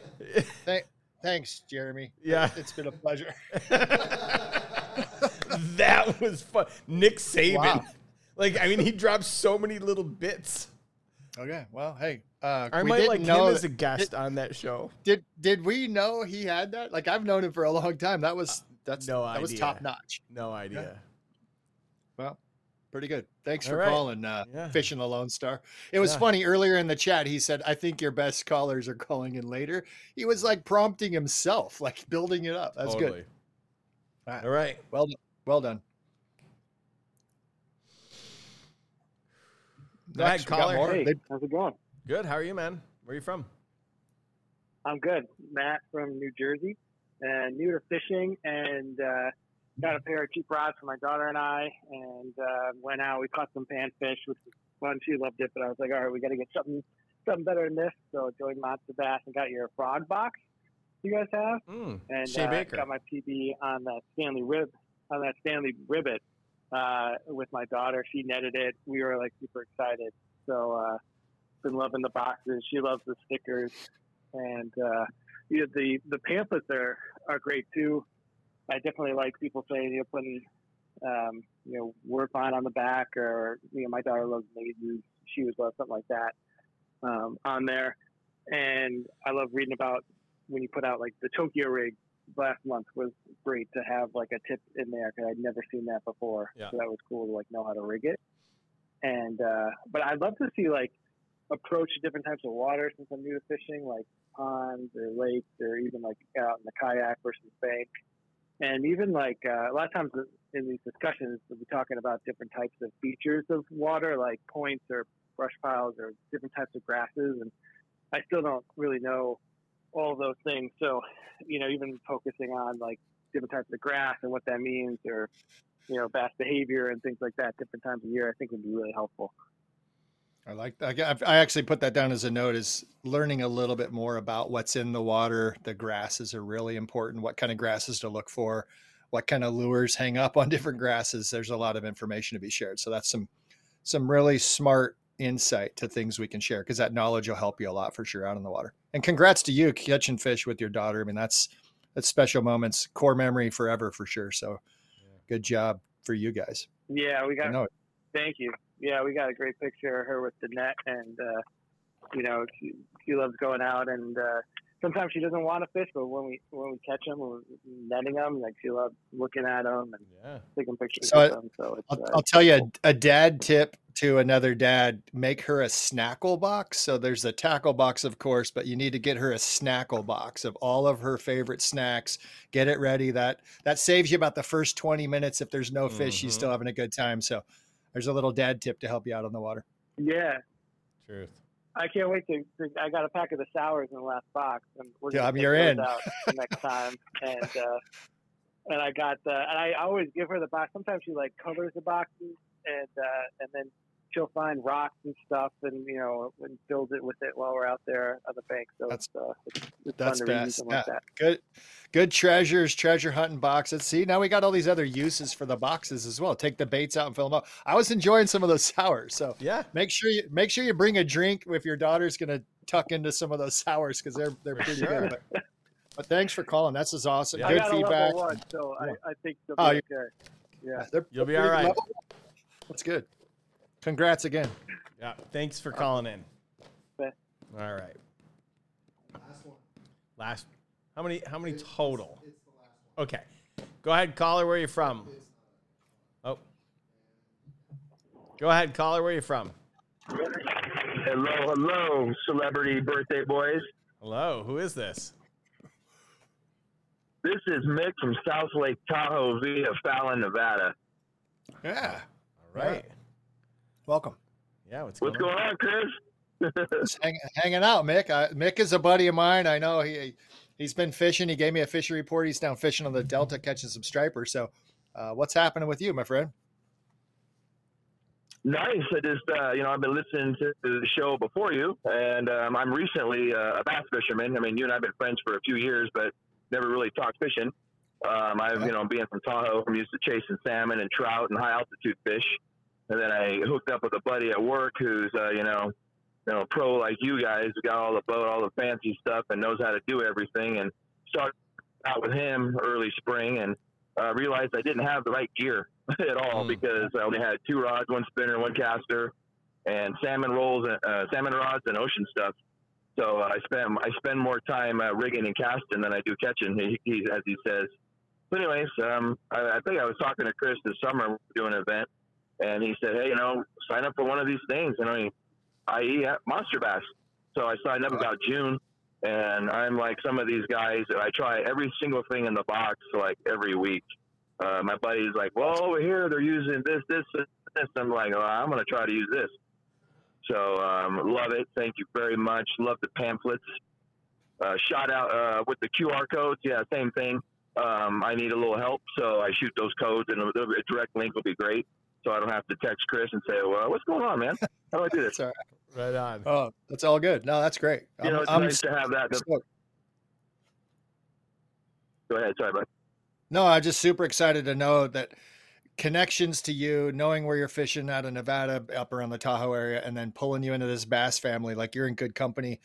Thanks, Jeremy. Yeah. It's been a pleasure. That was fun. Nick Saban. Wow. He drops so many little bits. Okay. Well, hey. I we might didn't like know him as a guest on that show. Did we know he had that? I've known him for a long time. That was top notch. No idea. Yeah. Well, pretty good. Thanks for calling Fishing the Lone Star. It was funny earlier in the chat. He said, I think your best callers are calling in later. He was prompting himself, building it up. That's totally good. All right. Well done. Next, caller. Hey, how's it going? Good. How are you, man? Where are you from? I'm good. Matt from New Jersey and new to fishing and, got a pair of cheap rods for my daughter and I, and went out. We caught some panfish, which was fun. She loved it, but I was like, all right, we got to get something better than this. So joined Monster Bass and got your frog box you guys have, and got my PB on that Stanley Ribbit with my daughter. She netted it. We were super excited. So been loving the boxes. She loves the stickers, and the pamphlets are great too. I definitely like people saying, putting, word font on the back or, my daughter loves mazes. She was love something like that on there. And I love reading about when you put out the Tokyo rig last month was great to have a tip in there because I'd never seen that before. Yeah. So that was cool to know how to rig it. And, but I'd love to see, like, approach different types of water since I'm new to fishing, like ponds or lakes or even, like, out in the kayak versus bank. And even, like, a lot of times in these discussions, we'll be talking about different types of features of water, like points or brush piles or different types of grasses. And I still don't really know all those things. So, you know, even focusing on, like, different types of grass and what that means, or, you know, bass behavior and things like that, different times of year, I think would be really helpful. I like that. I actually put that down as a note, is learning a little bit more about what's in the water. The grasses are really important, what kind of grasses to look for, what kind of lures hang up on different grasses. There's a lot of information to be shared. So that's some really smart insight to things we can share, because that knowledge will help you a lot for sure out in the water. And congrats to you catching fish with your daughter. I mean, that's special moments, core memory forever for sure. So good job for you guys. Yeah, we got, thank you. Yeah, we got a great picture of her with the net, and, you know, she loves going out, and sometimes she doesn't want to fish, but when we catch them, we're netting them, like, she loves looking at them and taking pictures of them. So it's, I'll tell you a dad tip to another dad: make her a snackle box. So there's the tackle box, of course, but you need to get her a snackle box of all of her favorite snacks. Get it ready. That saves you about the first 20 minutes. If there's no fish, she's still having a good time. So there's a little dad tip to help you out on the water. Yeah. Truth. I can't wait to I got a pack of the sours in the last box, and we're going to get those out next time. And I got and I always give her the box. Sometimes she, like, covers the boxes, and then she'll find rocks and stuff, and, you know, and build it with it while we're out there on the bank. So it's fun to read something like that. Good treasures, treasure hunting boxes. See, now we got all these other uses for the boxes as well. Take the baits out and fill them up. I was enjoying some of those sours. So yeah, make sure you bring a drink if your daughter's going to tuck into some of those sours, because they're pretty good. But thanks for calling. This is awesome. Yeah, good feedback. One, so yeah. I think they'll be okay. Yeah, you'll be all right. Level. That's good. Congrats again. Yeah, thanks for calling in. Okay. All right. Last. How many total? It's the last one. Okay. Go ahead, caller. Where are you from? Go ahead, caller. Where are you from? Hello, celebrity birthday boys. Hello. Who is this? This is Mick from South Lake Tahoe via Fallon, Nevada. Yeah. All right. Yeah. Welcome. Yeah, what's going on, Chris? Just hanging out, Mick. Mick is a buddy of mine. I know he's been fishing. He gave me a fishing report. He's down fishing on the Delta, catching some stripers. So, what's happening with you, my friend? Nice. I just, you know, I've been listening to the show before you, and I'm recently a bass fisherman. I mean, you and I've been friends for a few years, but never really talked fishing. I've, you know, being from Tahoe, I'm used to chasing salmon and trout and high altitude fish. And then I hooked up with a buddy at work who's, you know, pro like you guys, got all the boat, all the fancy stuff, and knows how to do everything. And started out with him early spring, and realized I didn't have the right gear at all because I only had two rods, one spinner, one caster, and salmon rods, and ocean stuff. So I spend more time rigging and casting than I do catching, as he says. But anyways, I think I was talking to Chris this summer. We were doing an event. And he said, hey, you know, sign up for one of these things. And I.e. Monster Bass. So I signed up about June, and I'm like some of these guys. I try every single thing in the box, like, every week. My buddy's like, well, over here they're using this. I'm like, oh, I'm going to try to use this. So love it. Thank you very much. Love the pamphlets. Shout out with the QR codes. Yeah, same thing. I need a little help, so I shoot those codes, and a direct link will be great. So I don't have to text Chris and say, well, what's going on, man? How do I do this? All right. Right on. Oh, that's all good. No, that's great. You know, it's nice to have that. Go ahead. Sorry, bud. No, I'm just super excited to know that connections to you, knowing where you're fishing out of Nevada, up around the Tahoe area, and then pulling you into this bass family, like, you're in good company.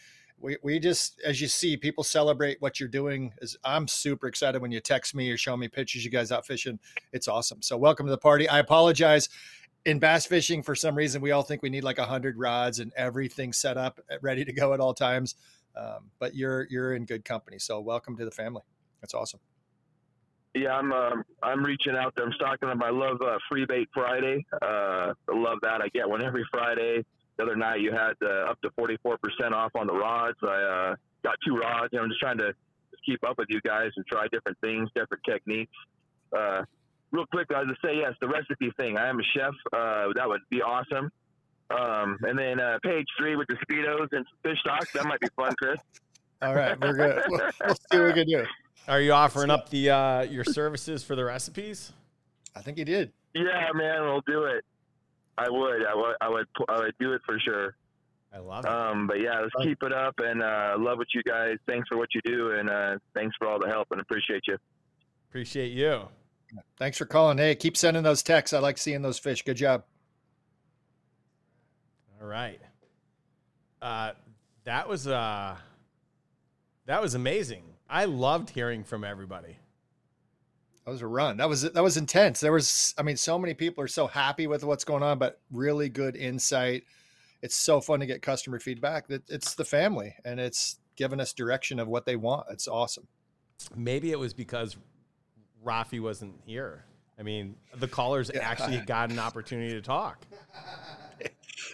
We just, as you see, people celebrate what you're doing. I'm super excited when you text me or show me pictures you guys out fishing. It's awesome. So welcome to the party. I apologize. In bass fishing, for some reason, we all think we need like 100 rods and everything set up, ready to go at all times. But you're in good company. So welcome to the family. That's awesome. Yeah, I'm reaching out to, I'm stocking up. I love Freebait Friday. I love that. I get one every Friday. The other night you had up to 44% off on the rods. I got two rods, and I'm just trying to keep up with you guys and try different things, different techniques. Real quick, I was going to say, yes, the recipe thing. I am a chef. That would be awesome. And then page 3 with the Speedos and fish stocks. That might be fun, Chris. All right, we're good. Let's see what we can do. Are you offering up the your services for the recipes? I think you did. Yeah, man, we'll do it. I would do it for sure. I love it. But yeah, let's keep it up, and love what you guys. Thanks for what you do, and thanks for all the help, and appreciate you. Appreciate you. Thanks for calling. Hey, keep sending those texts. I like seeing those fish. Good job. All right. That was amazing. I loved hearing from everybody. That was a run. That was intense. There was, I mean, so many people are so happy with what's going on, but really good insight. It's so fun to get customer feedback. That it's the family, and it's giving us direction of what they want. It's awesome. Maybe it was because Raphie wasn't here. I mean, the callers actually got an opportunity to talk.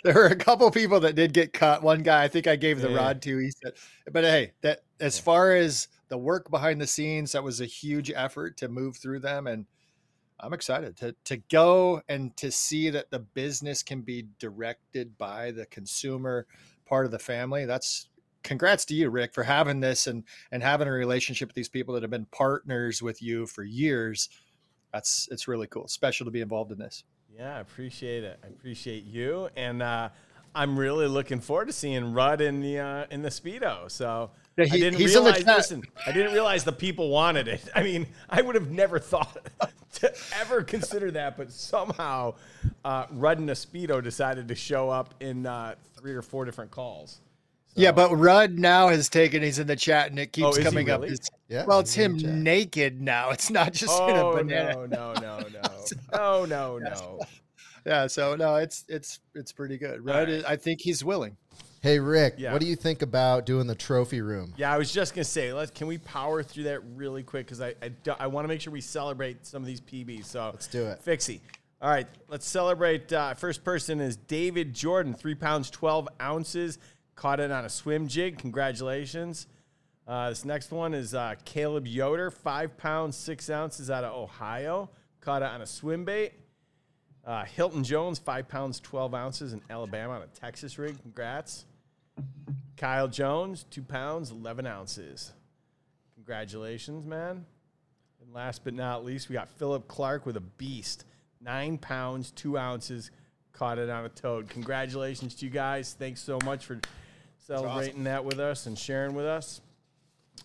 There were a couple people that did get cut. One guy, I think I gave the rod to. He said, but hey, that as far as the work behind the scenes, that was a huge effort to move through them. And I'm excited to go and to see that the business can be directed by the consumer part of the family. That's congrats to you, Rick, for having this and having a relationship with these people that have been partners with you for years. It's really cool. Special to be involved in this. Yeah, I appreciate it. I appreciate you. And I'm really looking forward to seeing Rudd in the Speedo. So yeah, I didn't realize the people wanted it. I mean, I would have never thought to ever consider that, but somehow Rudd in a Speedo decided to show up in 3 or 4 different calls. So. Yeah, but Rudd now has taken. He's in the chat, and it keeps coming really? Up. It's him naked now. It's not just in a banana. No. Yeah, so no, it's pretty good. Rudd, right. I think he's willing. Hey Rick, what do you think about doing the trophy room? Yeah, I was just gonna say, can we power through that really quick? Because I want to make sure we celebrate some of these PBs. So let's do it, Fixie. All right, let's celebrate. First person is David Jordan, 3 pounds 12 ounces. Caught it on a swim jig. Congratulations. This next one is Caleb Yoder, 5 pounds, 6 ounces out of Ohio. Caught it on a swim bait. Hilton Jones, 5 pounds, 12 ounces in Alabama on a Texas rig. Congrats. Kyle Jones, 2 pounds, 11 ounces. Congratulations, man. And last but not least, we got Philip Clark with a beast, 9 pounds, 2 ounces. Caught it on a toad. Congratulations to you guys. Thanks so much for celebrating that with us and sharing with us.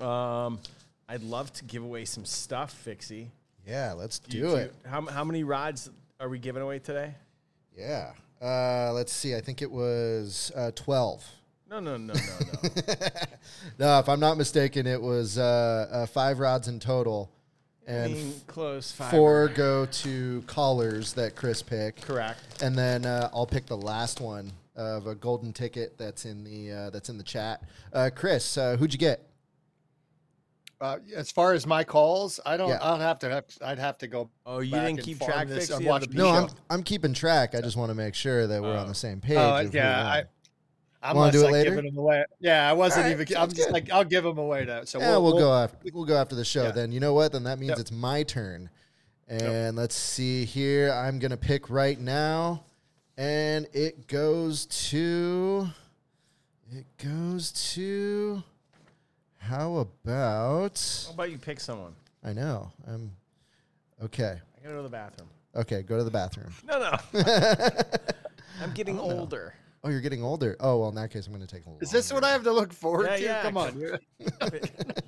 I'd love to give away some stuff, Fixie. Yeah, let's do it. How many rods are we giving away today? Yeah. Let's see. I think it was 12. No. No, if I'm not mistaken, it was 5 rods in total. And close 4 go to callers that Chris picked. Correct. And then I'll pick the last one of a golden ticket that's in the chat. Chris, who'd you get? As far as my calls, I'd have to go. Oh, you didn't keep track of this? I'm keeping track. I just want to make sure that we're on the same page. I'm not giving them away. Yeah, I wasn't even. I'm just like, I'll give them away now. So we'll go after the show. Yeah. Then you know what? Then that means it's my turn. And let's see here. I'm gonna pick right now, and it goes to. How about you pick someone? I know. I'm okay. I gotta go to the bathroom. Okay, go to the bathroom. No. I'm getting older. Oh, you're getting older. Oh, well, in that case, I'm going to take a little. Is this what I have to look forward to? Yeah, come on.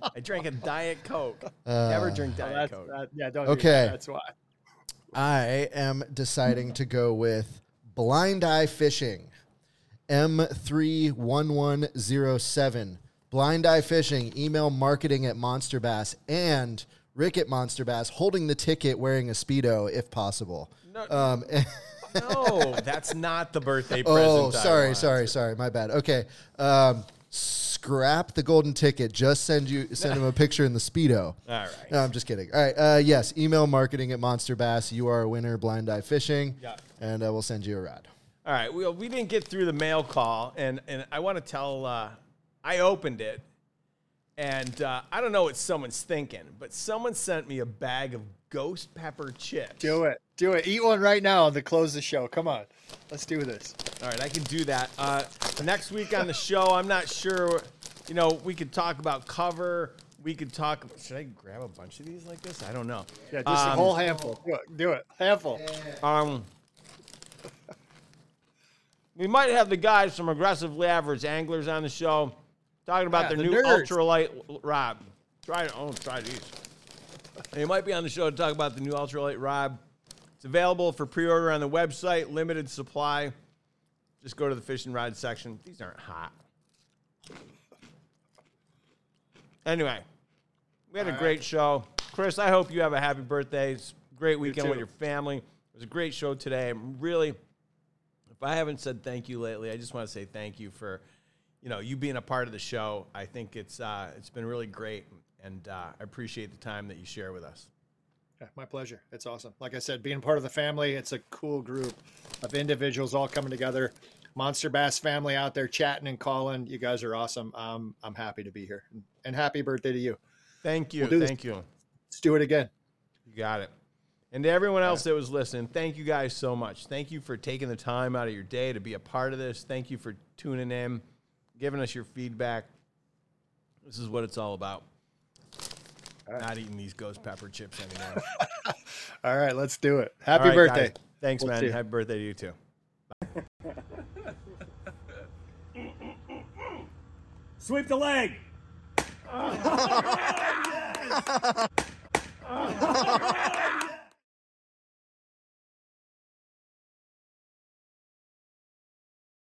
I drank a Diet Coke. Never drink Diet Coke. Don't do that. That's why. I am deciding to go with Blind Eye Fishing, M31107. Blind Eye Fishing, email marketing at Monster Bass, and Rick at Monster Bass holding the ticket wearing a Speedo, if possible. No, that's not the birthday present. Oh, sorry, my bad. Okay. Scrap the golden ticket. Just send him a picture in the Speedo. All right. No, I'm just kidding. All right. Yes. Email marketing@MonsterBass. You are a winner. Blind Eye Fishing. Yeah. And we'll send you a rod. All right. Well, we didn't get through the mail call, and I want to tell. I opened it, and I don't know what someone's thinking, but someone sent me a bag of ghost pepper chips. Do it. Do it. Eat one right now to close the show. Come on. Let's do this. All right, I can do that. Next week on the show, I'm not sure. You know, we could talk about cover. We could talk. Should I grab a bunch of these like this? I don't know. Yeah, just a whole handful. Do it. Handful. Yeah. We might have the guys from Aggressively Average Anglers on the show talking about their new nerds. Ultralight rod. Try these. They might be on the show to talk about the new ultralight rod. It's available for pre-order on the website, limited supply. Just go to the fish and rod section. These aren't hot. Anyway, we had a great show. Chris, I hope you have a happy birthday. It's a great weekend with your family. It was a great show today. I'm really, if I haven't said thank you lately, I just want to say thank you for, you being a part of the show. I think it's been really great, and I appreciate the time that you share with us. Yeah, my pleasure. It's awesome. Like I said, being part of the family, it's a cool group of individuals all coming together. Monster Bass family out there chatting and calling. You guys are awesome. I'm happy to be here. And happy birthday to you. Thank you. Thank you. Let's do it again. You got it. And to everyone else that was listening, thank you guys so much. Thank you for taking the time out of your day to be a part of this. Thank you for tuning in, giving us your feedback. This is what it's all about. All right. Not eating these ghost pepper chips anymore. All right, let's do it. Happy birthday. Guys. Thanks, man. Happy birthday to you, too. Sweep the leg. Oh, yes.